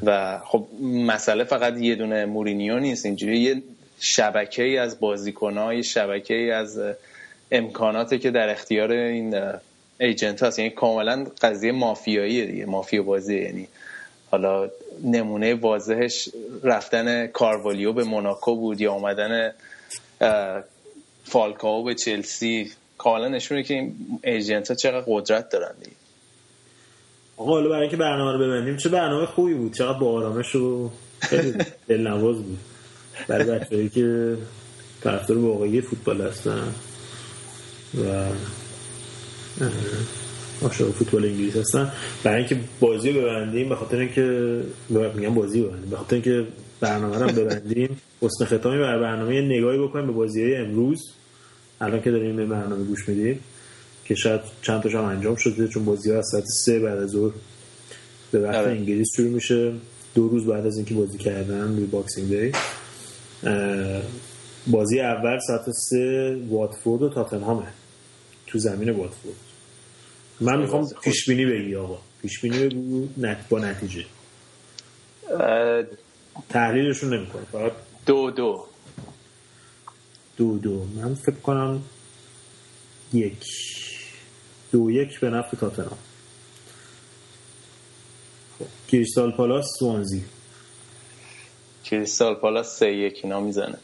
و خب مسئله فقط یه دونه مورینیو نیست، اینجوری یه شبکه‌ای از بازیکن‌ها، یه شبکه‌ای از امکاناتی که در اختیار این ایجنت‌ها هست، یعنی کاملا قضیه مافیاییه دیگه، مافیا بازی. یعنی حالا نمونه واضحش رفتن کاروالیو به موناکو بود یا اومدن فالکاو به چلسی، کاملا نشونه که این ایجنت‌ها چقدر قدرت دارن دیگه. آقا حالا برای اینکه برنامه رو ببندیم، چه برنامه خوبی بود، چقدر با آرامش و خیلی دلنواز بود برای بچه‌هایی که طرفدار واقعی فوتبال هستن و عاشق فوتبال انگلیس هستن. برای اینکه بازی رو ببندیم، به خاطر اینکه میگم بازی رو ببندیم، به خاطر اینکه برنامه رو ببندیم، حسن ختامی برای برنامه نگاهی بکنیم به بازی‌های امروز. الان که داریم به برنامه گوش میدیم که شاید چند تاش هم انجام شده، چون بازی ها از ساعت 3 بعد از ظهر به وقت انگلیس شروع میشه، دو روز بعد از اینکه بازی کردن روی باکسینگ دی. بازی اول ساعت 3 واتفورد و تاتنهامه تو زمین واتفورد. من میخوام پیشبینی بگی آقا، پیشبینی بگو با نتیجه، تحلیلشون نمی کنم، فقط 2-2. من فکر کنم 1-2 به نفع تاتنهام. کریستال پالاس سوانزی، کریستال پالاس 3-1 اینا میزنه.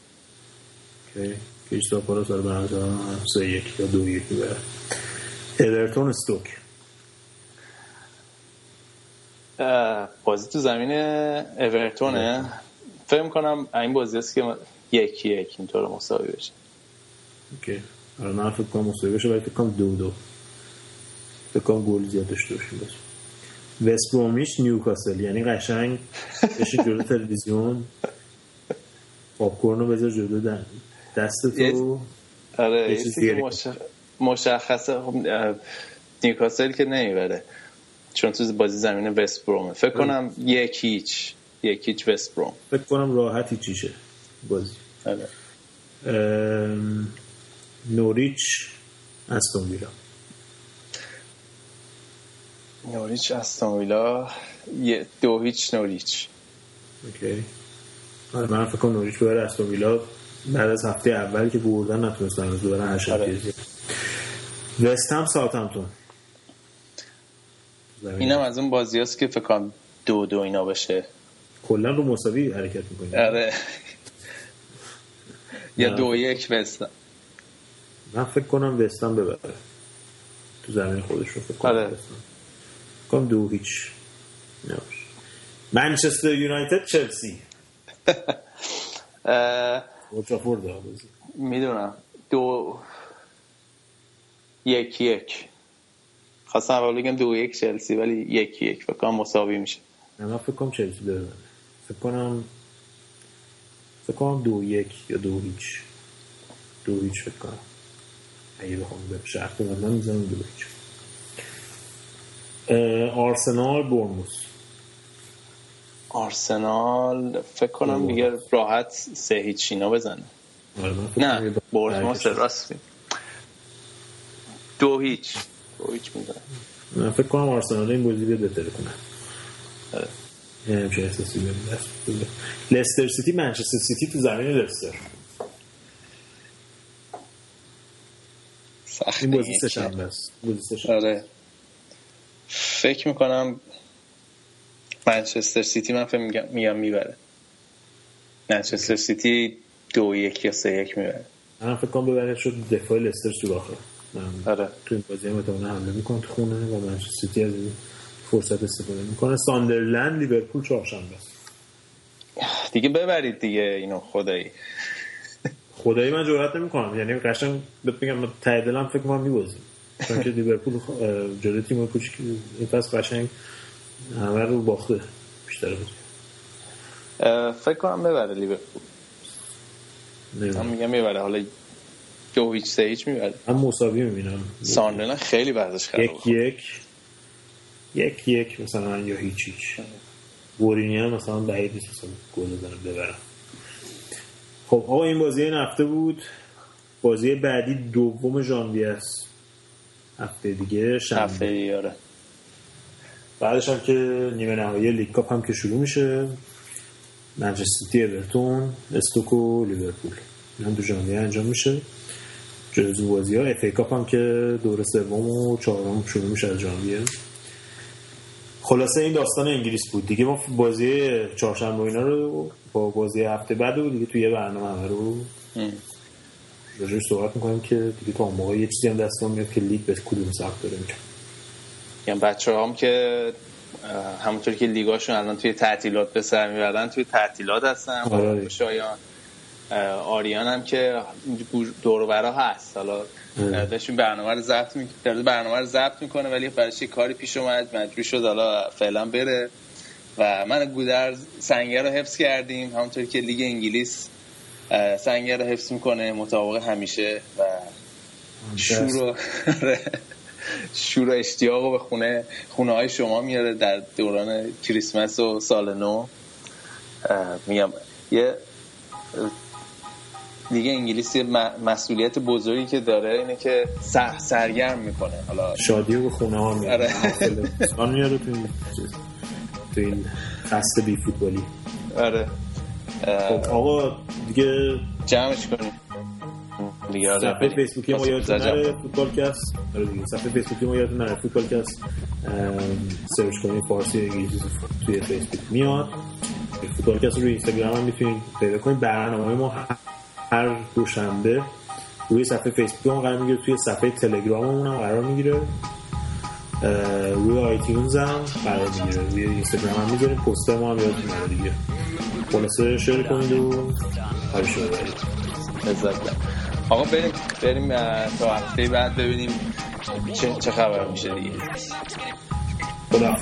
کریستال پالاس داره برنامه 3-1 یا 2-1 بره. اورتون استوک، بازی تو زمین اورتونه، فهم کنم این بازی است که 1-1 اینطور مساوی بشه. اوکی الان من فکر کنم مصابه شد، باید فکر کنم 2-2 فکر کنم گول زیادش داشته باشه. وست برومیچ نیوکاسل، یعنی قشنگ بشین جلو تلویزیون پاپکورنو بذار جلو دست تو. آره مشخصه نیوکاسل که نمیبره چون تو بازی زمین وست برومه. فکر کنم 1-0 1-0 وست بروم فکر کنم راحتی چیشه بازی. بله. نوریچ استون ویلا. نوریچ استون ویلا 2-0 نوریچ. اوکی. من فکر کنم نوریچ ببره. استون ویلا بعد از هفته اول که بردن نتونستن از دوباره هشت گیری. وست هم ساوثهامپتون. اینم از اون بازیاست که فکر کنم 2-2 اینا بشه. کلا رو مساوی حرکت می‌کنیم. آره. یا 2-1 وستن. من فکر کنم وستن ببره تو زمین خودش رو. فکر کنم وستن کم 2-0 نباشه. منچستر یونایتد چلسی. اوترافورد بازی میدونم 2-1 خواستم اول بگم 2-1 چلسی ولی 1-1 فکر کنم مساوی میشه. من فکر کنم چلسی ببره. فکر کنم 2-1 یا 2-0 2-0 فکر کنم. اگه بخوام به شرط من میزنم 2-0. آرسنال برنموث. آرسنال فکر کنم دیگه راحت 3-0 اینا بزنه. نه برنموث راست 2-0 میزنه. من فکر کنم آرسنال این بازی رو بهتر کنه. آره. منچستر سیتی ببره. لستر سیتی منچستر سیتی تو زمین لستر. این بازی سه‌شنبه است. آره. فکر میکنم منچستر سیتی من فکر میگم میبره. منچستر سیتی 2-1 یا 3-1 میبره. من فکر کنم ببره شد دفاع لستر تو آخر. آره. تو این بازی هم متونه حمله میکنه تو خونه و منچستر سیتی از فرصت استفاده میکنه. ساندرلند لیورپول چهارشنبه است. دیگه ببرید دیگه اینو خدایی من جرئت نمی‌کنم. یعنی قشنگ بگم من ته دلم فکر می‌کنم می‌بازیم. چون که لیورپول جلوی تیم کوچیک این پس قشنگ همه رو باخته بیشتر بود. فکر کنم ببره لیورپول. من میگم میبره. حالا 2-0 میبره. من مساوی می‌بینم. ساندرلند خیلی بازش خراب. 1-1 مثلا یا هیچ. بورینیا مثلا بعید نیست مثلا گل بزنه ببره. خب آقا این بازی این هفته بود. بازی بعدی 2 ژانویه است. هفته دیگه شنبه. آره. بعدش هم که نیمه نهایی لیگ کاپ هم که شروع میشه. منچستر سیتی، اورتون، استوک و لیورپول. اینا 2 ژانویه انجام میشه. جزو بازی‌ها اف ای کاپ هم که دوره سوم و چهارم شروع میشه از ژانویه. خلاصه این داستان انگلیس بود. دیگه ما بازی چهارشنبه اینا رو با بازی هفته بعد رو دیگه توی یه برنامه رو راجعش صحبت میکنیم که دیگه تا اون موقع یه چیزی هم دستان میاد که لیگ به کدوم سخت داره میکنم. یعنی بچه هم که همونطور که لیگاشون الان توی تعطیلات به سر میبردن توی تعطیلات هستن. آره. شایان آریان هم که دور و برا هست حالا داشتیم برنامه رو ضبط میکنه ولی برایش کاری پیش اومد مجبور شد حالا فعلا بره و من گودرز سنگر رو حفظ کردیم همونطور که لیگ انگلیس سنگر رو حفظ میکنه مطابق همیشه و شور و اشتیاق رو به خونه های شما میاره در دوران کریسمس و سال نو. میگم یه دیگه انگلیسی مسئولیت بزرگی که داره اینه که سرگرم میکنه حالا شادی رو به خونه ها میاره. آن میاره تو این خسته بی فوتبالی. آره. خب آقا دیگه جمعش کنیم دیگه. صفحه فیسبوکی ما یادتون نره فوتبالکست. صفحه فیسبوکی ما یادتون نره فوتبالکست سرچ کنید فارسی انگلیسی توی فیسبوک میاد. فوتبالکست رو اینستاگرام هم میتونید پیدا کنید. برنامه ما هر دوشنبه روی صفحه فیسبوک هم قرار میگیره. توی صفحه تلگراممون هم قرار میگیره. روی آیتیونز هم قرار میگیره. روی اینستاگرام هم میذاریم. پست ما هم یادتون نره دیگه. خلاصه شیر کنید و حال شما برید. لذت آقا بریم تا هفته بعد ببینیم چه خبر میشه دیگه. خدا